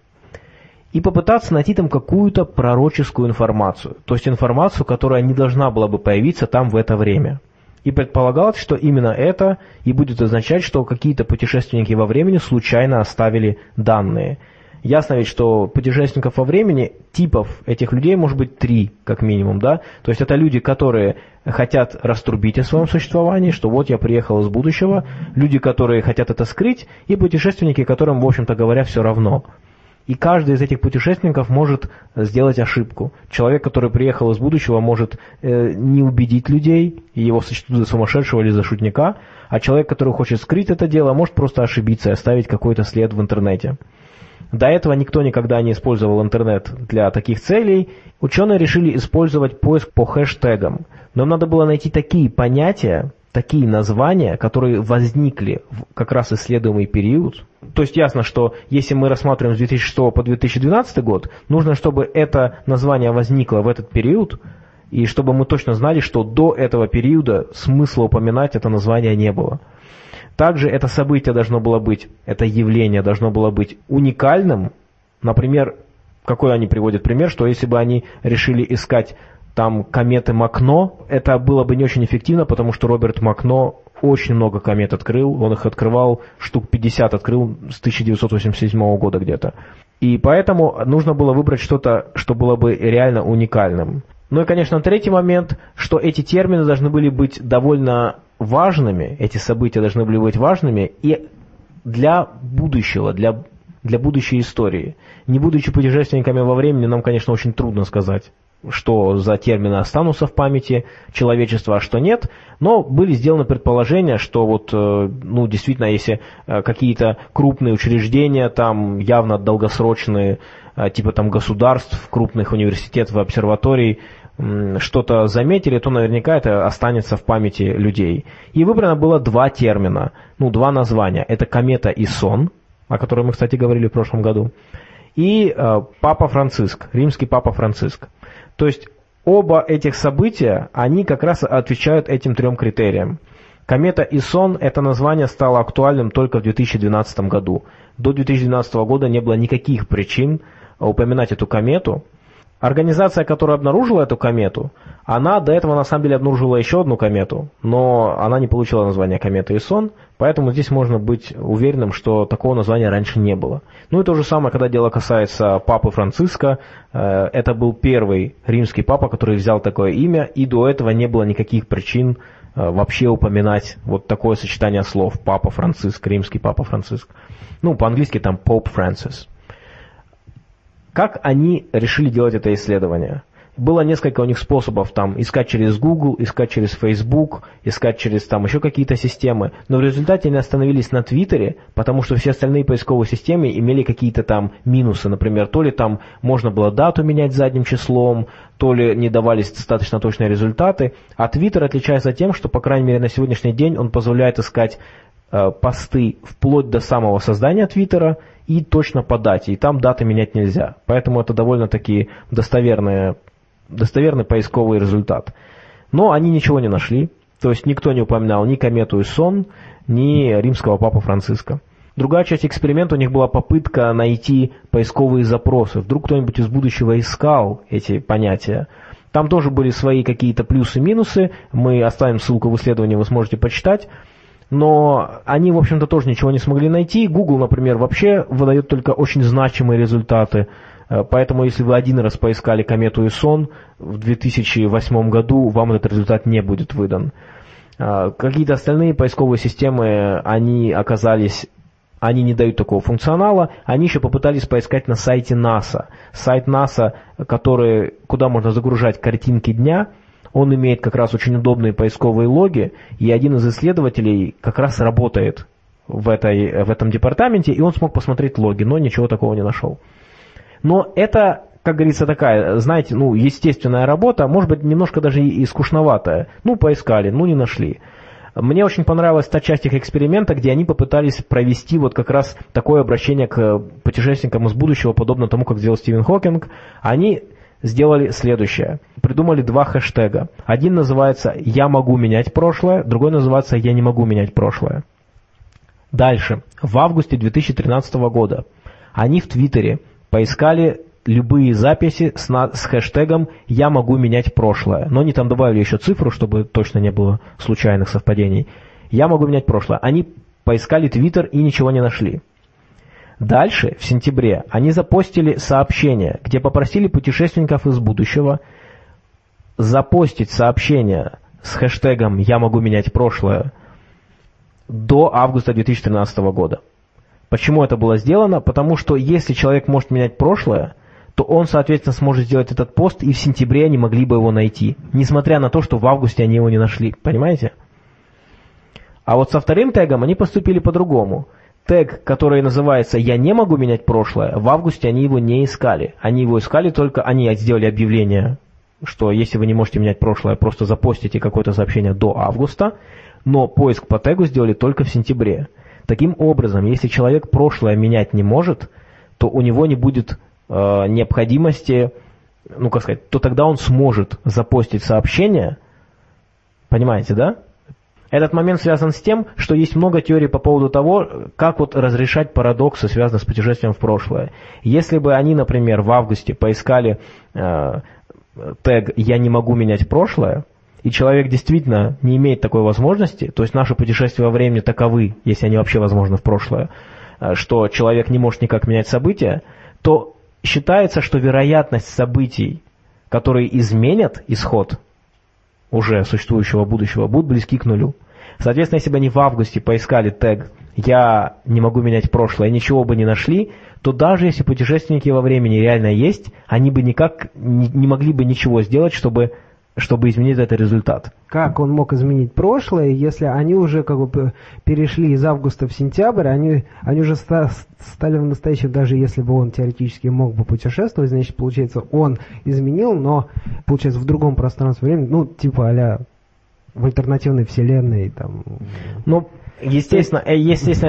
и попытаться найти там какую-то пророческую информацию, то есть информацию, которая не должна была бы появиться там в это время. И предполагалось, что именно это и будет означать, что какие-то путешественники во времени случайно оставили данные. Ясно ведь, что путешественников во времени, типов этих людей может быть 3, как минимум, да? То есть это люди, которые хотят раструбить о своем существовании, что вот я приехал из будущего, люди, которые хотят это скрыть, и путешественники, которым, в общем-то говоря, все равно. И каждый из этих путешественников может сделать ошибку. Человек, который приехал из будущего, может не убедить людей, и его сочтут за сумасшедшего или за шутника, а человек, который хочет скрыть это дело, может просто ошибиться и оставить какой-то след в интернете. До этого никто никогда не использовал интернет для таких целей. Ученые решили использовать поиск по хэштегам. Но им надо было найти такие понятия, такие названия, которые возникли в как раз исследуемый период. То есть ясно, что если мы рассматриваем с 2006 по 2012 год, нужно, чтобы это название возникло в этот период, и чтобы мы точно знали, что до этого периода смысла упоминать это название не было. Также это событие должно было быть, это явление должно было быть уникальным. Например, какой они приводят пример, что если бы они решили искать там кометы Макно, это было бы не очень эффективно, потому что Роберт Макно очень много комет открыл, он их открывал, штук 50 открыл с 1987 года где-то. И поэтому нужно было выбрать что-то, что было бы реально уникальным. Ну и, конечно, третий момент, что эти термины должны были быть довольно важными, эти события должны были быть важными и для будущего, для будущей истории. Не будучи путешественниками во времени, нам, конечно, очень трудно сказать, что за термины останутся в памяти человечества, а что нет, но были сделаны предположения, что вот, ну, действительно, если какие-то крупные учреждения, там явно долгосрочные, типа там государств, крупных университетов, обсерваторий, что-то заметили, то наверняка это останется в памяти людей. И выбрано было 2 термина, ну, 2 названия. Это комета и сон, о которой мы, кстати, говорили в прошлом году, и Папа Франциск, римский Папа Франциск. То есть оба этих события, они как раз отвечают этим 3 критериям. Комета и сон, это название стало актуальным только в 2012 году. До 2012 года не было никаких причин упоминать эту комету. Организация, которая обнаружила эту комету, она до этого на самом деле обнаружила еще одну комету, но она не получила название комета и сон, поэтому здесь можно быть уверенным, что такого названия раньше не было. Ну и то же самое, когда дело касается Папы Франциска, это был первый римский папа, который взял такое имя, и до этого не было никаких причин вообще упоминать вот такое сочетание слов Папа Франциск, римский Папа Франциск. Ну, по-английски там Pope Francis. Как они решили делать это исследование? Было несколько у них способов, там, искать через Google, искать через Facebook, искать через там еще какие-то системы, но в результате они остановились на Твиттере, потому что все остальные поисковые системы имели какие-то там минусы, например, то ли там можно было дату менять задним числом, то ли не давались достаточно точные результаты, а Твиттер отличается тем, что, по крайней мере, на сегодняшний день он позволяет искать посты вплоть до самого создания Твиттера и точно по дате, и там даты менять нельзя. Поэтому это довольно-таки достоверный поисковый результат. Но они ничего не нашли, то есть никто не упоминал ни комету и сон, ни римского папу Франциска. Другая часть эксперимента у них была попытка найти поисковые запросы. Вдруг кто-нибудь из будущего искал эти понятия. Там тоже были свои какие-то плюсы-минусы, мы оставим ссылку в исследовании, вы сможете почитать. но они, в общем-то, тоже ничего не смогли найти. Google, например, вообще выдает только очень значимые результаты. Поэтому, если вы один раз поискали комету Исон в 2008 году, вам этот результат не будет выдан. Какие-то остальные поисковые системы, они не дают такого функционала. Они еще попытались поискать на сайте НАСА. Сайт НАСА, куда можно загружать картинки дня, он имеет как раз очень удобные поисковые логи, и один из исследователей как раз работает в этом департаменте, и он смог посмотреть логи, но ничего такого не нашел. Но это, как говорится, такая, знаете, естественная работа, может быть, немножко даже и скучноватая. Поискали, не нашли. Мне очень понравилась та часть их эксперимента, где они попытались провести вот как раз такое обращение к путешественникам из будущего, подобно тому, как сделал Стивен Хокинг. Они сделали следующее. Придумали два хэштега. Один называется «Я могу менять прошлое», другой называется «Я не могу менять прошлое». Дальше. В августе 2013 года они в Твиттере поискали любые записи с хэштегом «Я могу менять прошлое». Но они там добавили еще цифру, чтобы точно не было случайных совпадений. «Я могу менять прошлое». Они поискали Твиттер и ничего не нашли. Дальше, в сентябре, они запостили сообщение, где попросили путешественников из будущего запостить сообщение с хэштегом «Я могу менять прошлое» до августа 2013 года. Почему это было сделано? Потому что если человек может менять прошлое, то он, соответственно, сможет сделать этот пост, и в сентябре они могли бы его найти, несмотря на то, что в августе они его не нашли. Понимаете? А вот со вторым тегом они поступили по-другому. Тег, который называется «Я не могу менять прошлое», в августе они его не искали. Они его искали только, они сделали объявление, что если вы не можете менять прошлое, просто запостите какое-то сообщение до августа, но поиск по тегу сделали только в сентябре. Таким образом, если человек прошлое менять не может, то у него не будет необходимости, то тогда он сможет запостить сообщение, понимаете, да? Этот момент связан с тем, что есть много теорий по поводу того, как разрешать парадоксы, связанные с путешествием в прошлое. Если бы они, например, в августе поискали тег «Я не могу менять прошлое», и человек действительно не имеет такой возможности, то есть наши путешествия во времени таковы, если они вообще возможны в прошлое, что человек не может никак менять события, то считается, что вероятность событий, которые изменят исход уже существующего будущего, будут близки к нулю. Соответственно, если бы они в августе поискали тег «Я не могу менять прошлое» и ничего бы не нашли, то даже если путешественники во времени реально есть, они бы никак не могли бы ничего сделать, чтобы изменить этот результат. Как он мог изменить прошлое, если они уже перешли из августа в сентябрь, они уже стали в настоящем, даже если бы он теоретически мог бы путешествовать, значит, получается, он изменил, но, получается, в другом пространстве времени, а-ля в альтернативной вселенной. Естественно,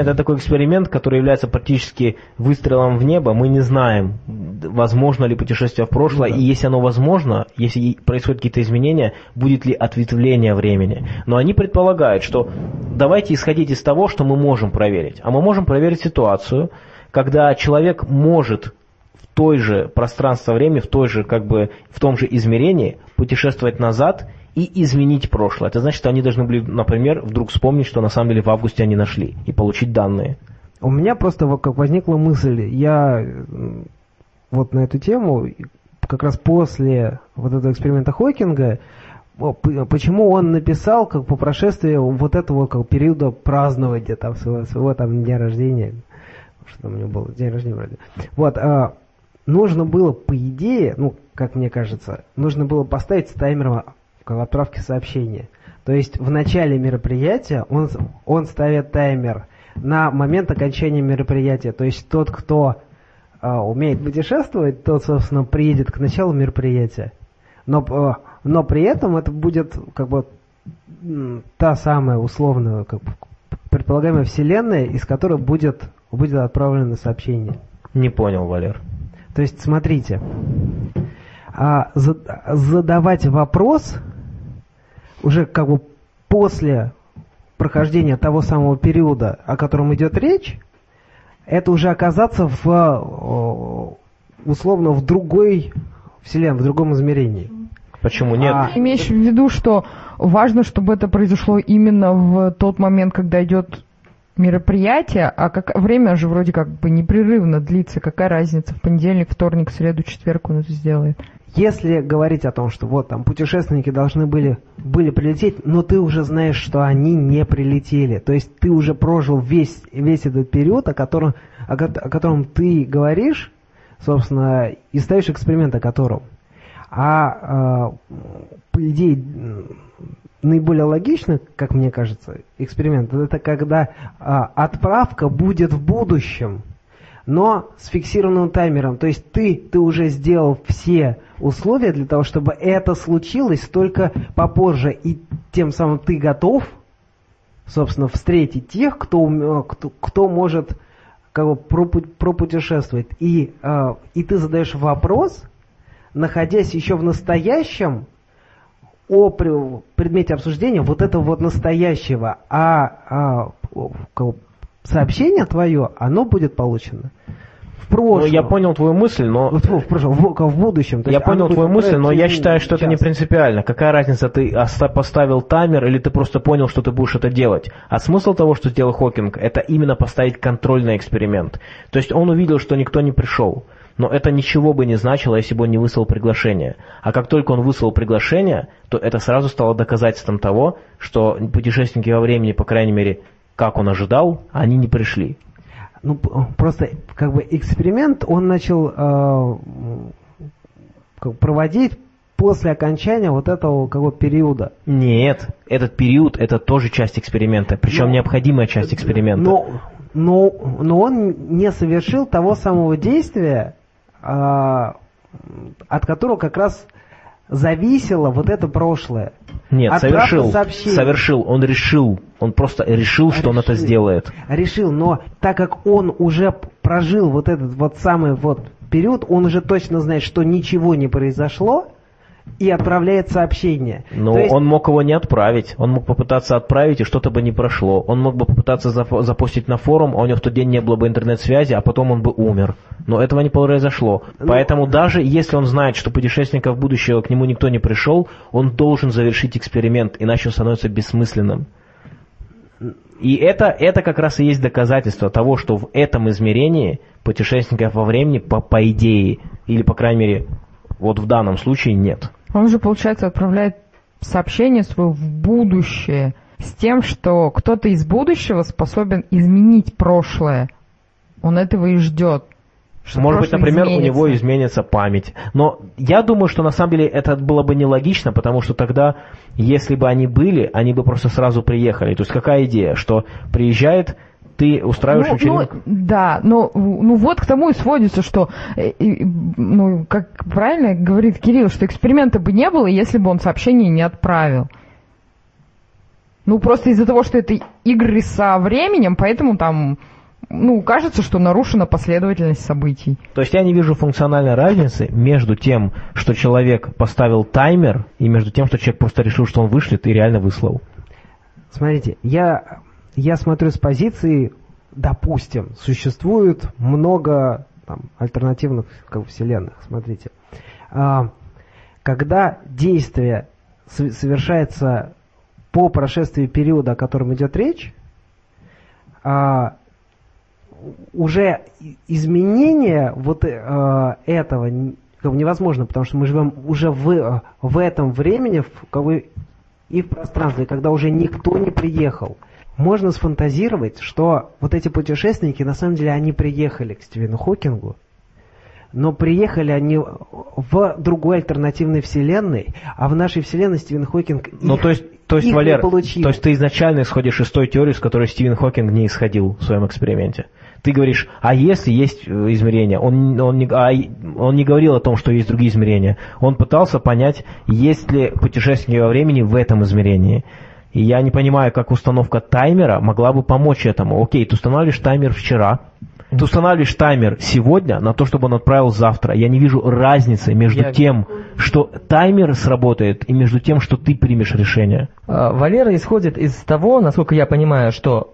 это такой эксперимент, который является практически выстрелом в небо. Мы не знаем, возможно ли путешествие в прошлое, и если оно возможно, если происходят какие-то изменения, будет ли ответвление времени. Но они предполагают, что давайте исходить из того, что мы можем проверить. А мы можем проверить ситуацию, когда человек может в той же пространство времени, в том же измерении путешествовать назад и изменить прошлое. Это значит, что они должны были, например, вдруг вспомнить, что на самом деле в августе они нашли, и получить данные. У меня просто возникла мысль, я вот на эту тему, как раз после вот этого эксперимента Хокинга, почему он написал, по прошествии вот этого периода празднования своего дня рождения, что там у него было, день рождения вроде. Нужно было, по идее, как мне кажется, нужно было поставить таймер в отправке сообщения. То есть в начале мероприятия он ставит таймер на момент окончания мероприятия. То есть тот, кто умеет путешествовать, тот, собственно, приедет к началу мероприятия. Но при этом это будет та самая условная, предполагаемая вселенная, из которой будет отправлено сообщение. Не понял, Валер. То есть смотрите, задавать вопрос уже после прохождения того самого периода, о котором идет речь, это уже оказаться условно в другой вселенной, в другом измерении. Почему нет? Имеешь в виду, что важно, чтобы это произошло именно в тот момент, когда идет мероприятие, а время же вроде как бы непрерывно длится, какая разница, в понедельник, вторник, среду, четверг он это сделает. Если говорить о том, что вот там путешественники должны были прилететь, но ты уже знаешь, что они не прилетели. То есть ты уже прожил весь этот период, о котором ты говоришь, собственно, и ставишь эксперимент о котором. По идее, наиболее логично, как мне кажется, эксперимент, это когда отправка будет в будущем, но с фиксированным таймером. То есть ты уже сделал все условия для того, чтобы это случилось только попозже. И тем самым ты готов, собственно, встретить тех, кто может как бы пропутешествовать. И ты задаешь вопрос, находясь еще в настоящем, о предмете обсуждения вот этого вот настоящего, сообщение твое, оно будет получено в прошлом. Ну, я понял твою мысль, но... В будущем. Я понял твою мысль, но я считаю, что это не принципиально. Какая разница, ты поставил таймер или ты просто понял, что ты будешь это делать? А смысл того, что сделал Хокинг, это именно поставить контрольный эксперимент. То есть он увидел, что никто не пришел. Но это ничего бы не значило, если бы он не выслал приглашение. А как только он выслал приглашение, то это сразу стало доказательством того, что путешественники во времени, по крайней мере, как он ожидал, они не пришли. Ну, просто как бы эксперимент он начал проводить после окончания вот этого периода. Нет, этот период – это тоже часть эксперимента, причем необходимая часть эксперимента. Но он не совершил того самого действия, от которого как раз зависело вот это прошлое. Нет, совершил. Он просто решил, что он это сделает. Решил, но так как он уже прожил вот этот вот самый вот период, он уже точно знает, что ничего не произошло, и отправляет сообщение. Но он мог его не отправить. Он мог попытаться отправить, и что-то бы не прошло. Он мог бы попытаться запустить на форум, а у него в тот день не было бы интернет-связи, а потом он бы умер. Но этого не произошло. Поэтому даже если он знает, что путешественников будущего к нему никто не пришел, он должен завершить эксперимент, иначе он становится бессмысленным. И это как раз и есть доказательство того, что в этом измерении путешественников во времени, по идее, или по крайней мере, вот в данном случае нет. Он же, получается, отправляет сообщение свое в будущее с тем, что кто-то из будущего способен изменить прошлое. Он этого и ждет. Может быть, например, изменится. У него изменится память. Но я думаю, что на самом деле это было бы нелогично, потому что тогда, если бы они были, они бы просто сразу приехали. То есть какая идея, что приезжает... Ты устраиваешь вечеринку? Вот к тому и сводится, что, как правильно говорит Кирилл, что эксперимента бы не было, если бы он сообщение не отправил. Просто из-за того, что это игры со временем, поэтому там, кажется, что нарушена последовательность событий. То есть я не вижу функциональной разницы между тем, что человек поставил таймер, и между тем, что человек просто решил, что он вышлет, и реально выслал. Смотрите, Я смотрю с позиции, допустим, существует много альтернативных вселенных. Смотрите, когда действие совершается по прошествии периода, о котором идет речь, уже изменение вот этого невозможно, потому что мы живем уже в этом времени и в пространстве, когда уже никто не приехал. Можно сфантазировать, что вот эти путешественники, на самом деле, они приехали к Стивену Хокингу, но приехали они в другой альтернативной вселенной, а в нашей вселенной Стивен Хокинг Валер, не получил. То есть ты изначально исходишь из той теории, с которой Стивен Хокинг не исходил в своем эксперименте. Ты говоришь, а если есть измерения? Он не говорил о том, что есть другие измерения. Он пытался понять, есть ли путешественники во времени в этом измерении. И я не понимаю, как установка таймера могла бы помочь этому. Окей, ты устанавливаешь таймер вчера, ты устанавливаешь таймер сегодня на то, чтобы он отправил завтра. Я не вижу разницы между тем, что таймер сработает, и между тем, что ты примешь решение. Валера исходит из того, насколько я понимаю, что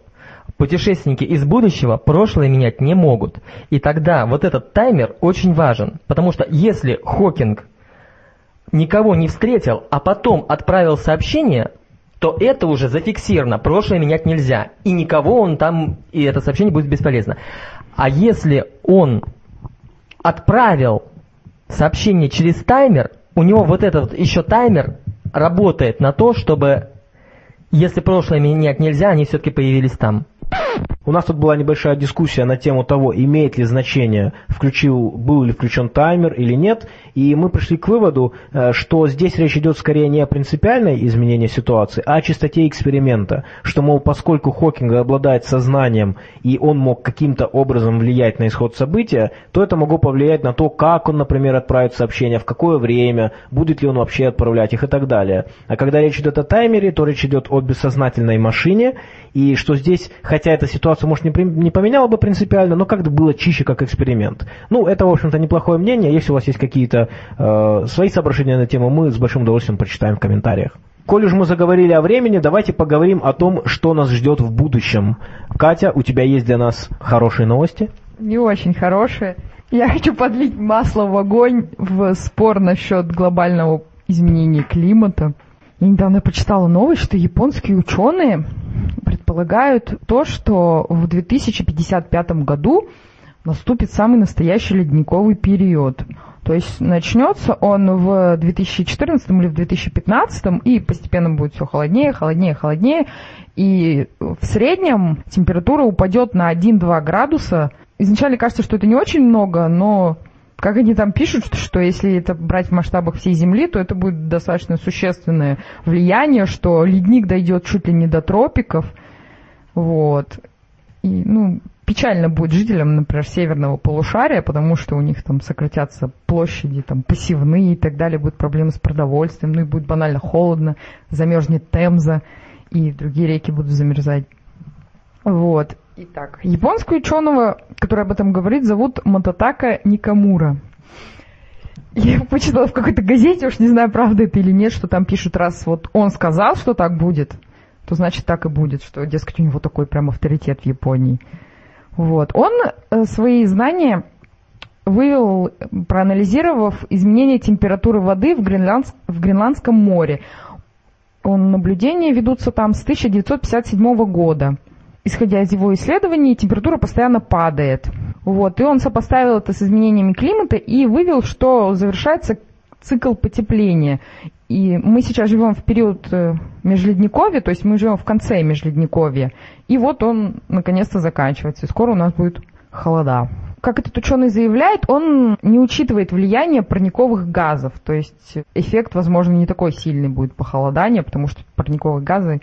путешественники из будущего прошлое менять не могут. И тогда вот этот таймер очень важен, потому что если Хокинг никого не встретил, а потом отправил сообщение, то это уже зафиксировано, прошлое менять нельзя. И никого он там, и это сообщение будет бесполезно. А если он отправил сообщение через таймер, у него вот этот еще таймер работает на то, чтобы, если прошлое менять нельзя, они все-таки появились там. У нас тут была небольшая дискуссия на тему того, имеет ли значение, был ли включен таймер или нет, и мы пришли к выводу, что здесь речь идет скорее не о принципиальном изменении ситуации, а о чистоте эксперимента, что, мол, поскольку Хокинг обладает сознанием, и он мог каким-то образом влиять на исход события, то это могло повлиять на то, как он, например, отправит сообщения, в какое время, будет ли он вообще отправлять их и так далее. А когда речь идет о таймере, то речь идет о бессознательной машине, и что здесь, хотя эта ситуация, может, не поменяла бы принципиально, но как-то было чище, как эксперимент. Ну, это, в общем-то, неплохое мнение. Если у вас есть какие-то свои соображения на тему, мы с большим удовольствием прочитаем в комментариях. Коль уж мы заговорили о времени, давайте поговорим о том, что нас ждет в будущем. Катя, у тебя есть для нас хорошие новости? Не очень хорошие. Я хочу подлить масло в огонь в спор насчет глобального изменения климата. Я недавно прочитала новость, что японские ученые предполагают то, что в 2055 году наступит самый настоящий ледниковый период. То есть начнется он в 2014 или в 2015, и постепенно будет все холоднее, и в среднем температура упадет на 1-2 градуса. Изначально кажется, что это не очень много, но как они там пишут, что если это брать в масштабах всей Земли, то это будет достаточно существенное влияние, что ледник дойдет чуть ли не до тропиков. Вот. И, печально будет жителям, например, северного полушария, потому что у них там сократятся площади, там, посевные и так далее, будут проблемы с продовольствием, и будет банально холодно, замерзнет Темза, и другие реки будут замерзать. Вот. Итак, японского ученого, который об этом говорит, зовут Мототака Никамура. Я почитала в какой-то газете, уж не знаю, правда это или нет, что там пишут, раз вот он сказал, что так будет, то значит так и будет, что, дескать, у него такой прям авторитет в Японии. Вот. Он свои знания вывел, проанализировав изменение температуры воды в Гренландском море. Наблюдения ведутся там с 1957 года. Исходя из его исследований, температура постоянно падает. Вот. И он сопоставил это с изменениями климата и вывел, что завершается цикл потепления. И мы сейчас живем в период межледниковья, то есть мы живем в конце межледниковья. И вот он наконец-то заканчивается, и скоро у нас будет холода. Как этот ученый заявляет, он не учитывает влияние парниковых газов. То есть эффект, возможно, не такой сильный будет похолодание, потому что парниковые газы,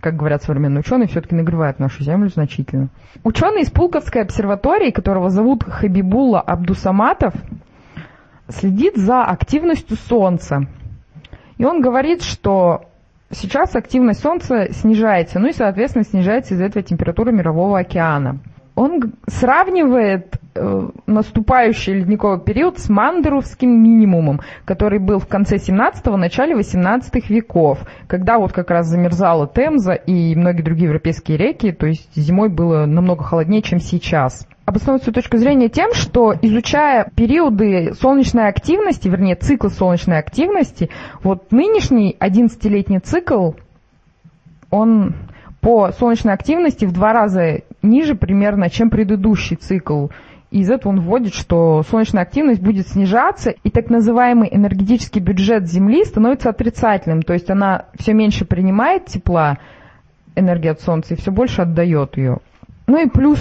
как говорят современные ученые, все-таки нагревают нашу Землю значительно. Ученый из Пулковской обсерватории, которого зовут Хабибулла Абдусаматов, следит за активностью Солнца. И он говорит, что сейчас активность Солнца снижается, и, соответственно, снижается из-за этого температура Мирового океана. Он сравнивает наступающий ледниковый период с мандеровским минимумом, который был в конце 17-го, начале 18 веков, когда вот как раз замерзала Темза и многие другие европейские реки, то есть зимой было намного холоднее, чем сейчас. Обосновывает свою точку зрения тем, что, изучая периоды солнечной активности, вернее, цикл солнечной активности, вот нынешний 11-летний цикл, он по солнечной активности в 2 раза ниже примерно, чем предыдущий цикл. И из этого он вводит, что солнечная активность будет снижаться, и так называемый энергетический бюджет Земли становится отрицательным. То есть она все меньше принимает тепла, энергии от Солнца, и все больше отдает ее. И плюс,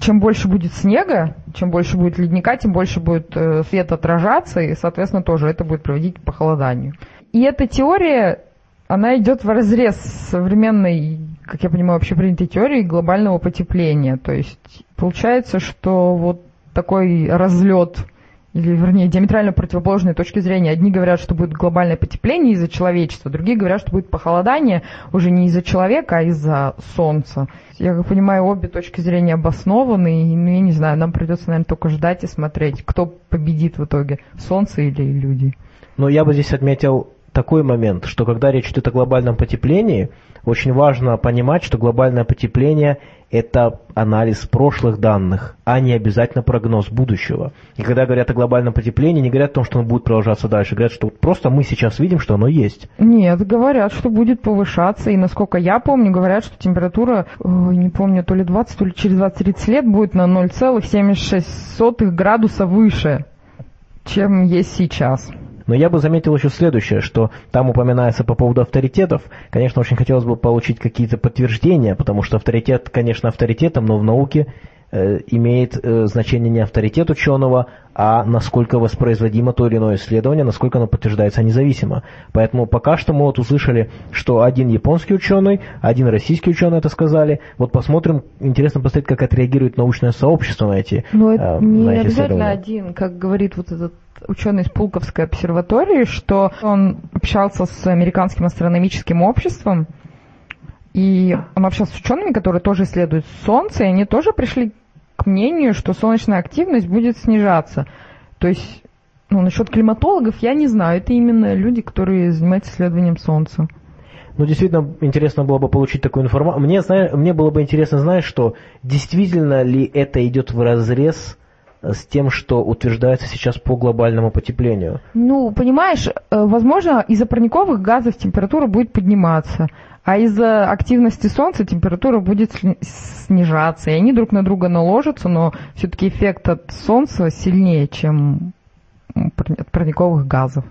чем больше будет снега, чем больше будет ледника, тем больше будет свет отражаться, и, соответственно, тоже это будет приводить к похолоданию. И эта теория, она идет вразрез с современной, как я понимаю, общепринятой теории глобального потепления. То есть получается, что вот такой разлет, или, вернее, диаметрально противоположные точки зрения. Одни говорят, что будет глобальное потепление из-за человечества, другие говорят, что будет похолодание уже не из-за человека, а из-за Солнца. Я как понимаю, обе точки зрения обоснованы, и, я не знаю, нам придется, наверное, только ждать и смотреть, кто победит в итоге, Солнце или люди. Но я бы здесь отметил такой момент, что когда речь идет о глобальном потеплении, очень важно понимать, что глобальное потепление – это анализ прошлых данных, а не обязательно прогноз будущего. И когда говорят о глобальном потеплении, не говорят о том, что оно будет продолжаться дальше, говорят, что просто мы сейчас видим, что оно есть. Нет, говорят, что будет повышаться, и насколько я помню, говорят, что температура, не помню, то ли 20, то ли через 20-30 лет будет на 0,76 градуса выше, чем есть сейчас. Но я бы заметил еще следующее, что там упоминается по поводу авторитетов. Конечно, очень хотелось бы получить какие-то подтверждения, потому что авторитет, конечно, авторитетом, но в науке имеет значение не авторитет ученого, а насколько воспроизводимо то или иное исследование, насколько оно подтверждается независимо. Поэтому пока что мы вот услышали, что один японский ученый, один российский ученый это сказали. Вот посмотрим, интересно посмотреть, как отреагирует научное сообщество на эти исследования. Но это не обязательно один, как говорит вот этот ученый из Пулковской обсерватории, что он общался с американским астрономическим обществом, и он общался с учеными, которые тоже исследуют Солнце, и они тоже пришли к мнению, что солнечная активность будет снижаться. То есть, насчет климатологов я не знаю, это именно люди, которые занимаются исследованием Солнца. Действительно, интересно было бы получить такую информацию. Мне было бы интересно знать, что действительно ли это идет вразрез с тем, что утверждается сейчас по глобальному потеплению. Понимаешь, возможно, из-за парниковых газов температура будет подниматься, а из-за активности Солнца температура будет снижаться, и они друг на друга наложатся, но все-таки эффект от Солнца сильнее, чем от парниковых газов.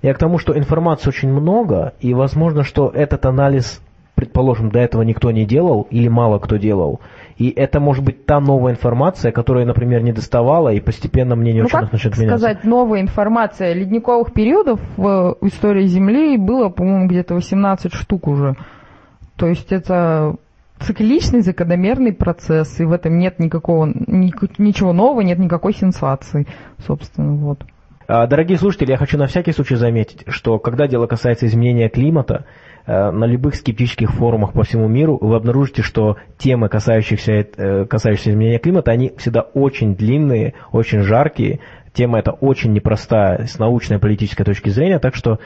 Я к тому, что информации очень много, и возможно, что этот анализ, предположим, до этого никто не делал или мало кто делал, и это может быть та новая информация, которая, например, не доставала, и постепенно мнение ученых начнет меняться. Сказать, новая информация ледниковых периодов в истории Земли было, по-моему, где-то 18 штук уже. То есть это цикличный, закономерный процесс, и в этом нет ничего нового, нет никакой сенсации, собственно, вот. Дорогие слушатели, я хочу на всякий случай заметить, что когда дело касается изменения климата, на любых скептических форумах по всему миру вы обнаружите, что темы, касающиеся изменения климата, они всегда очень длинные, очень жаркие. Тема эта очень непростая с научной и политической точки зрения, так что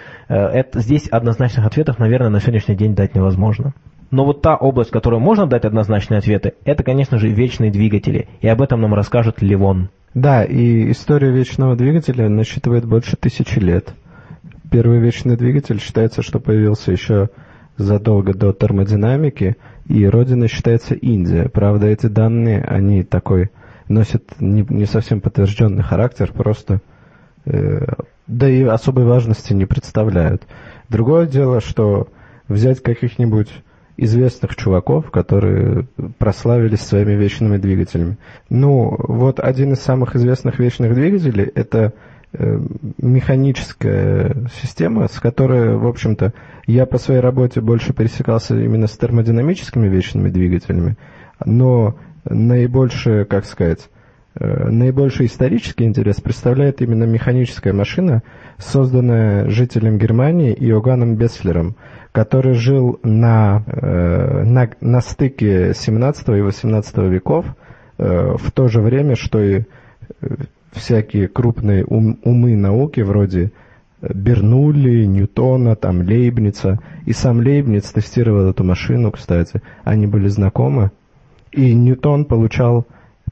здесь однозначных ответов, наверное, на сегодняшний день дать невозможно. Но вот та область, в которой можно дать однозначные ответы, это, конечно же, вечные двигатели, и об этом нам расскажет Левон. Да, и история вечного двигателя насчитывает больше 1000 лет. Первый вечный двигатель считается, что появился еще задолго до термодинамики, и родиной считается Индия. Правда, эти данные, они носят не совсем подтвержденный характер, просто да и особой важности не представляют. Другое дело, что взять каких-нибудь известных чуваков, которые прославились своими вечными двигателями. Вот один из самых известных вечных двигателей – это механическая система, с которой, в общем-то, я по своей работе больше пересекался именно с термодинамическими вечными двигателями, но наибольший исторический интерес представляет именно механическая машина, созданная жителем Германии Иоганном Бесслером, который жил на стыке 17 и 18 веков, в то же время, что и всякие крупные умы науки, вроде Бернулли, Ньютона, Лейбница. И сам Лейбниц тестировал эту машину, кстати, они были знакомы. И Ньютон получал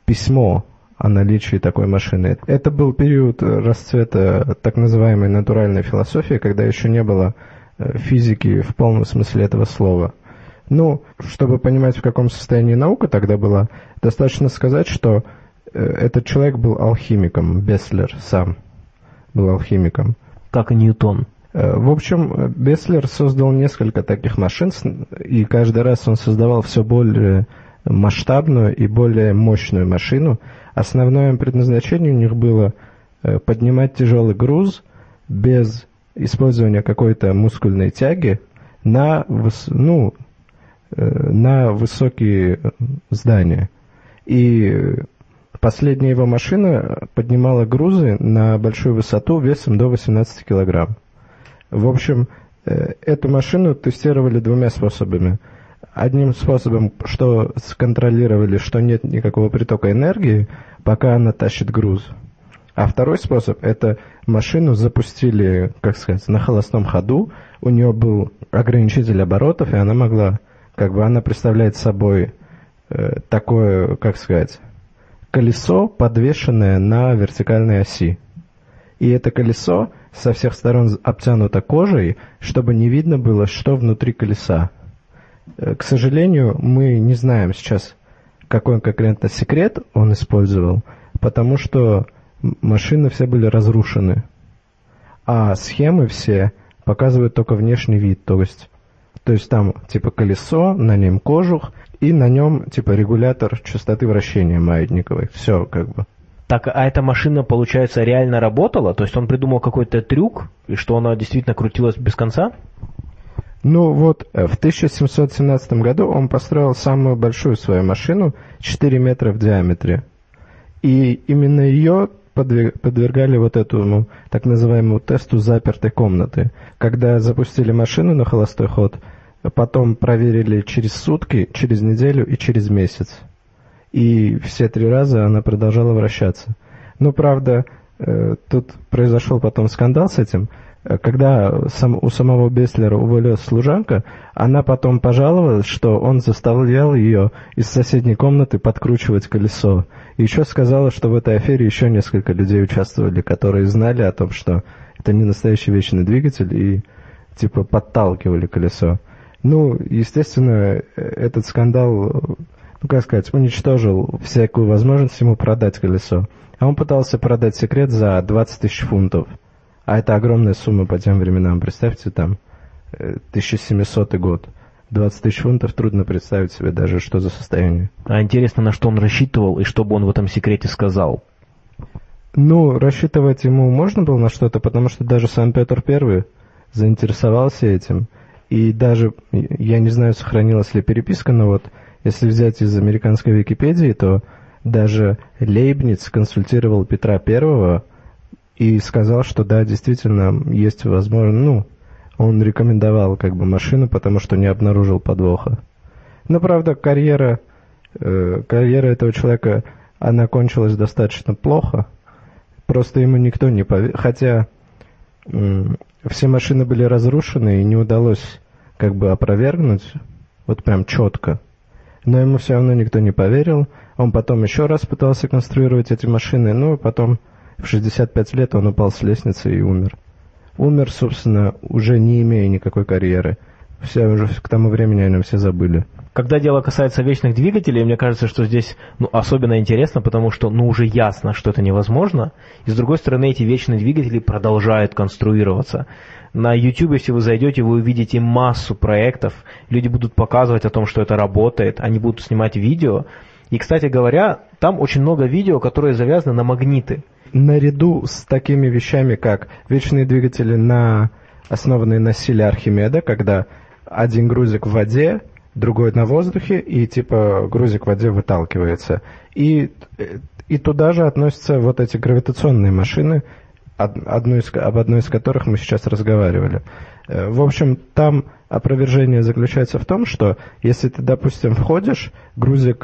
письмо о наличии такой машины. Это был период расцвета так называемой натуральной философии, когда еще не было физики в полном смысле этого слова. Чтобы понимать, в каком состоянии наука тогда была, достаточно сказать, что этот человек был алхимиком, Бесслер сам был алхимиком. Как и Ньютон. В общем, Бесслер создал несколько таких машин, и каждый раз он создавал все более масштабную и более мощную машину. Основное предназначение у них было поднимать тяжелый груз без использования какой-то мускульной тяги на высокие здания. И последняя его машина поднимала грузы на большую высоту весом до 18 килограмм. В общем, эту машину тестировали двумя способами. Одним способом, что сконтролировали, что нет никакого притока энергии, пока она тащит груз. А второй способ – это машину запустили, на холостом ходу. У нее был ограничитель оборотов, и она представляет собой такое, как сказать, колесо, подвешенное на вертикальной оси. И это колесо со всех сторон обтянуто кожей, чтобы не видно было, что внутри колеса. К сожалению, мы не знаем сейчас, какой конкретно секрет он использовал, потому что машины все были разрушены. А схемы все показывают только внешний вид, то есть там типа колесо, на нем кожух, и на нем типа регулятор частоты вращения маятниковой. Все как бы. Так, а эта машина, получается, реально работала? То есть он придумал какой-то трюк, и что она действительно крутилась без конца? Ну вот, в 1717 году он построил самую большую свою машину, 4 метра в диаметре. И именно ее подвергали вот этому так называемому тесту запертой комнаты. Когда запустили машину на холостой ход, потом проверили через сутки, через неделю и через месяц. И все 3 раза она продолжала вращаться. Но, правда, тут произошел потом скандал с этим. Когда у самого Бесслера уволилась служанка, она потом пожаловалась, что он заставлял ее из соседней комнаты подкручивать колесо. И еще сказала, что в этой афере еще несколько людей участвовали, которые знали о том, что это не настоящий вечный двигатель, и типа подталкивали колесо. Ну, естественно, этот скандал, ну, как сказать, уничтожил всякую возможность ему продать колесо. А он пытался продать секрет за 20 тысяч фунтов. А это огромная сумма по тем временам. Представьте, там, 1700 год. 20 тысяч фунтов трудно представить себе даже, что за состояние. А интересно, на что он рассчитывал и что бы он в этом секрете сказал? Ну, рассчитывать ему можно было на что-то, потому что даже сам Петр Первый заинтересовался этим. И даже, я не знаю, сохранилась ли переписка, но вот если взять из американской Википедии, то даже Лейбниц консультировал Петра Первого, и сказал, что да, действительно, есть возможность... Ну, он рекомендовал как бы машину, потому что не обнаружил подвоха. Но, правда, карьера этого человека, она кончилась достаточно плохо. Просто ему никто не поверил. Хотя все машины были разрушены, и не удалось как бы опровергнуть, вот прям четко. Но ему все равно никто не поверил. Он потом еще раз пытался конструировать эти машины, ну и потом... В 65 лет он упал с лестницы и умер. Умер, собственно, уже не имея никакой карьеры. Все уже к тому времени о нем все забыли. Когда дело касается вечных двигателей, мне кажется, что здесь особенно интересно, потому что уже ясно, что это невозможно. И с другой стороны, эти вечные двигатели продолжают конструироваться. На YouTube, если вы зайдете, вы увидите массу проектов. Люди будут показывать о том, что это работает. Они будут снимать видео. И, кстати говоря, там очень много видео, которые завязаны на магниты. Наряду с такими вещами, как вечные двигатели, основанные на силе Архимеда, когда один грузик в воде, другой на воздухе, и типа грузик в воде выталкивается. И туда же относятся вот эти гравитационные машины, об одной из которых мы сейчас разговаривали. В общем, там опровержение заключается в том, что если ты, допустим, входишь, груз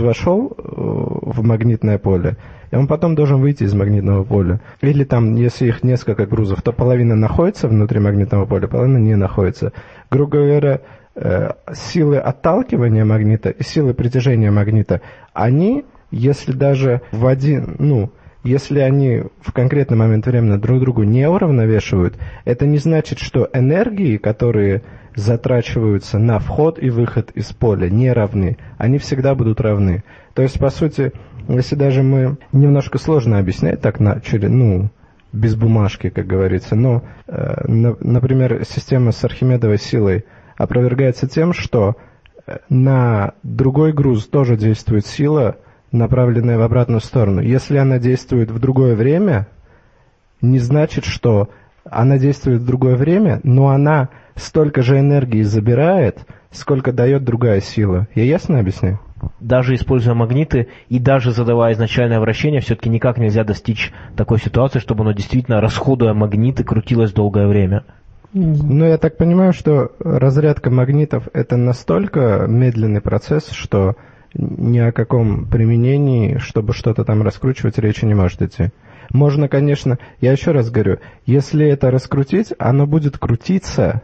вошел в магнитное поле, и он потом должен выйти из магнитного поля. Или там, если их несколько грузов, то половина находится внутри магнитного поля, половина не находится. Грубо говоря, силы отталкивания магнита и силы притяжения магнита, они, если даже в один, если они в конкретный момент времени друг другу не уравновешивают, это не значит, что энергии, которые затрачиваются на вход и выход из поля, не равны. Они всегда будут равны. То есть, по сути, если даже мы... Немножко сложно объяснять так, без бумажки, как говорится, но, например, система с Архимедовой силой опровергается тем, что на другой груз тоже действует сила, направленная в обратную сторону. Если она действует в другое время, не значит, что она действует в другое время, но она столько же энергии забирает, сколько дает другая сила. Я ясно объясняю? Даже используя магниты и даже задавая изначальное вращение, все-таки никак нельзя достичь такой ситуации, чтобы оно действительно, расходуя магниты, крутилось долгое время. Ну, я так понимаю, что разрядка магнитов – это настолько медленный процесс, что... ни о каком применении, чтобы что-то там раскручивать, речи не может идти. Можно, конечно, я еще раз говорю, если это раскрутить, оно будет крутиться,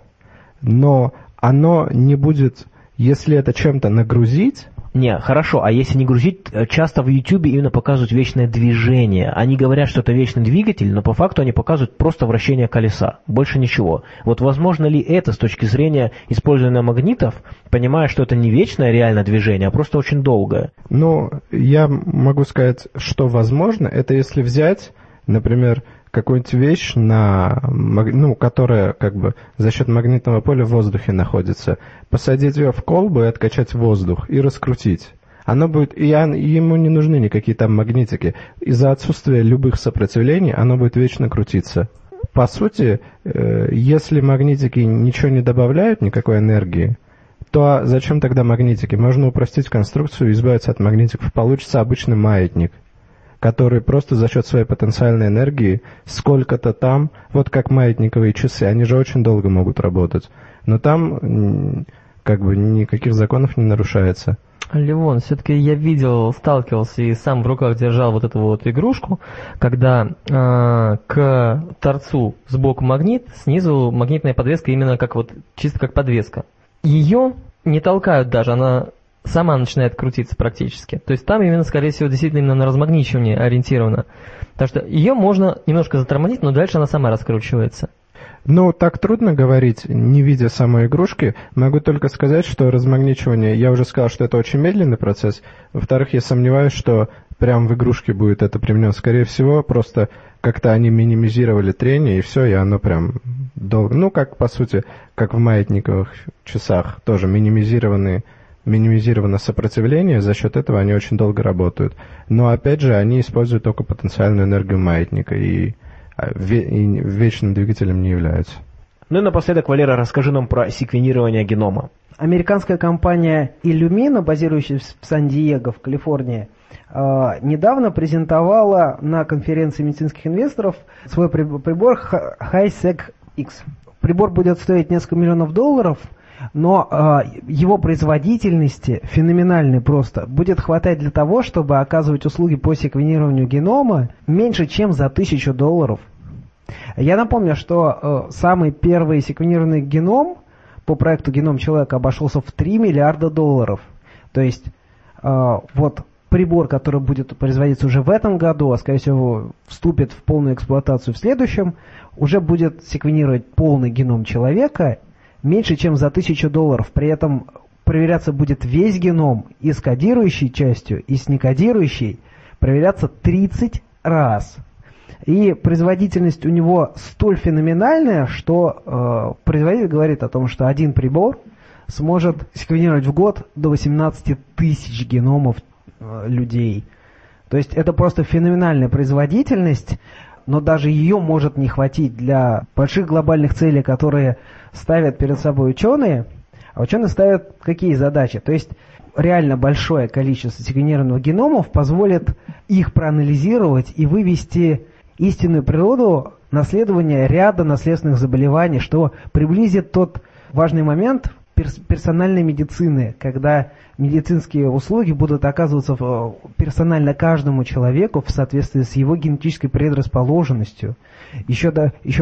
но оно не будет, если это чем-то нагрузить, Не, хорошо, а если не грузить, часто в Ютубе именно показывают вечное движение. Они говорят, что это вечный двигатель, но по факту они показывают просто вращение колеса, больше ничего. Вот возможно ли это с точки зрения использования магнитов, понимая, что это не вечное реальное движение, а просто очень долгое? Ну, я могу сказать, что возможно, это если взять, например, какую-нибудь вещь, которая как бы за счет магнитного поля в воздухе находится, посадить ее в колбу и откачать воздух, и раскрутить. Оно будет, ему не нужны никакие там магнитики. Из-за отсутствия любых сопротивлений оно будет вечно крутиться. По сути, если магнитики ничего не добавляют, никакой энергии, то зачем тогда магнитики? Можно упростить конструкцию и избавиться от магнитиков. Получится обычный маятник, которые просто за счет своей потенциальной энергии сколько-то там, вот как маятниковые часы, они же очень долго могут работать, но там как бы никаких законов не нарушается. Левон, все-таки я видел, сталкивался и сам в руках держал вот эту вот игрушку, когда к торцу сбоку магнит, снизу магнитная подвеска, именно как вот чисто как подвеска. Ее не толкают даже, она сама начинает крутиться практически. То есть там именно, скорее всего, действительно именно на размагничивание ориентировано. Так что ее можно немножко затормозить, но дальше она сама раскручивается. Ну, так трудно говорить, не видя самой игрушки. Могу только сказать, что размагничивание, я уже сказал, что это очень медленный процесс. Во-вторых, я сомневаюсь, что прям в игрушке будет это применено. Скорее всего, просто как-то они минимизировали трение, и все, и оно прям долго. Ну, как, по сути, как в маятниковых часах, тоже минимизировано сопротивление, за счет этого они очень долго работают. Но, опять же, они используют только потенциальную энергию маятника и вечным двигателем не являются. Ну и напоследок, Валера, расскажи нам про секвенирование генома. Американская компания Illumina, базирующаяся в Сан-Диего, в Калифорнии, недавно презентовала на конференции медицинских инвесторов свой прибор HiSeq X. Прибор будет стоить несколько миллионов $, но его производительности феноменальной просто будет хватать для того, чтобы оказывать услуги по секвенированию генома меньше, чем за $1000. Я напомню, что самый первый секвенированный геном по проекту «Геном человека» обошелся в $3 миллиарда. То есть вот прибор, который будет производиться уже в этом году, а скорее всего вступит в полную эксплуатацию в следующем, уже будет секвенировать полный геном человека меньше, чем за $1000. При этом проверяться будет весь геном и с кодирующей частью, и с некодирующей. Проверяться 30 раз. И производительность у него столь феноменальная, что производитель говорит о том, что один прибор сможет секвенировать в год до 18 000 геномов людей. То есть это просто феноменальная производительность, но даже ее может не хватить для больших глобальных целей, которые ставят перед собой ученые. А ученые ставят какие задачи? То есть реально большое количество секвенированных геномов позволит их проанализировать и вывести истинную природу наследования ряда наследственных заболеваний, что приблизит тот важный момент персональной медицины, когда медицинские услуги будут оказываться персонально каждому человеку в соответствии с его генетической предрасположенностью, еще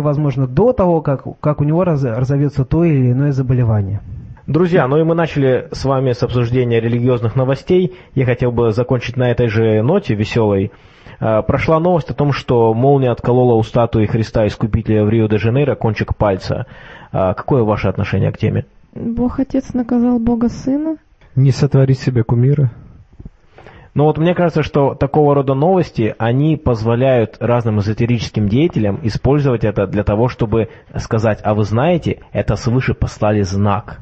возможно до того, как у него разовьется то или иное заболевание. Друзья, ну и мы начали с вами с обсуждения религиозных новостей. Я хотел бы закончить на этой же ноте веселой. Прошла новость о том, что молния отколола у статуи Христа Искупителя в Рио-де-Жанейро кончик пальца. Какое ваше отношение к теме? Бог Отец наказал Бога Сына. Не сотвори себе кумира. Но вот мне кажется, что такого рода новости, они позволяют разным эзотерическим деятелям использовать это для того, чтобы сказать: а вы знаете, это свыше послали знак.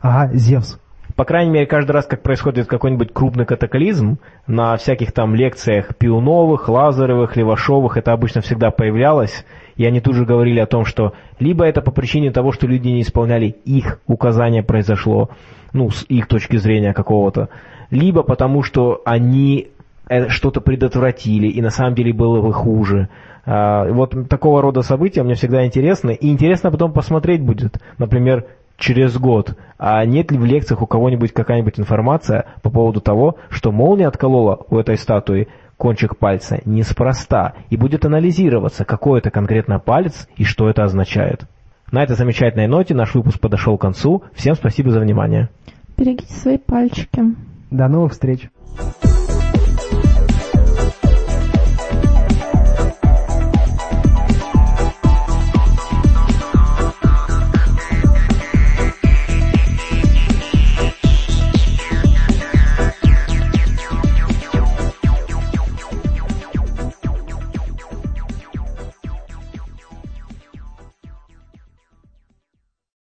Ага, Зевс. По крайней мере, каждый раз, как происходит какой-нибудь крупный катаклизм, на всяких там лекциях Пиуновых, Лазаревых, Левашовых это обычно всегда появлялось, и они тут же говорили о том, что либо это по причине того, что люди не исполняли их указания произошло, ну, с их точки зрения какого-то, либо потому, что они что-то предотвратили, и на самом деле было бы хуже. Вот такого рода события мне всегда интересны, и интересно потом посмотреть будет, например, через год, а нет ли в лекциях у кого-нибудь какая-нибудь информация по поводу того, что молния отколола у этой статуи кончик пальца неспроста, и будет анализироваться, какой это конкретно палец и что это означает. На этой замечательной ноте наш выпуск подошел к концу. Всем спасибо за внимание. Берегите свои пальчики. До новых встреч!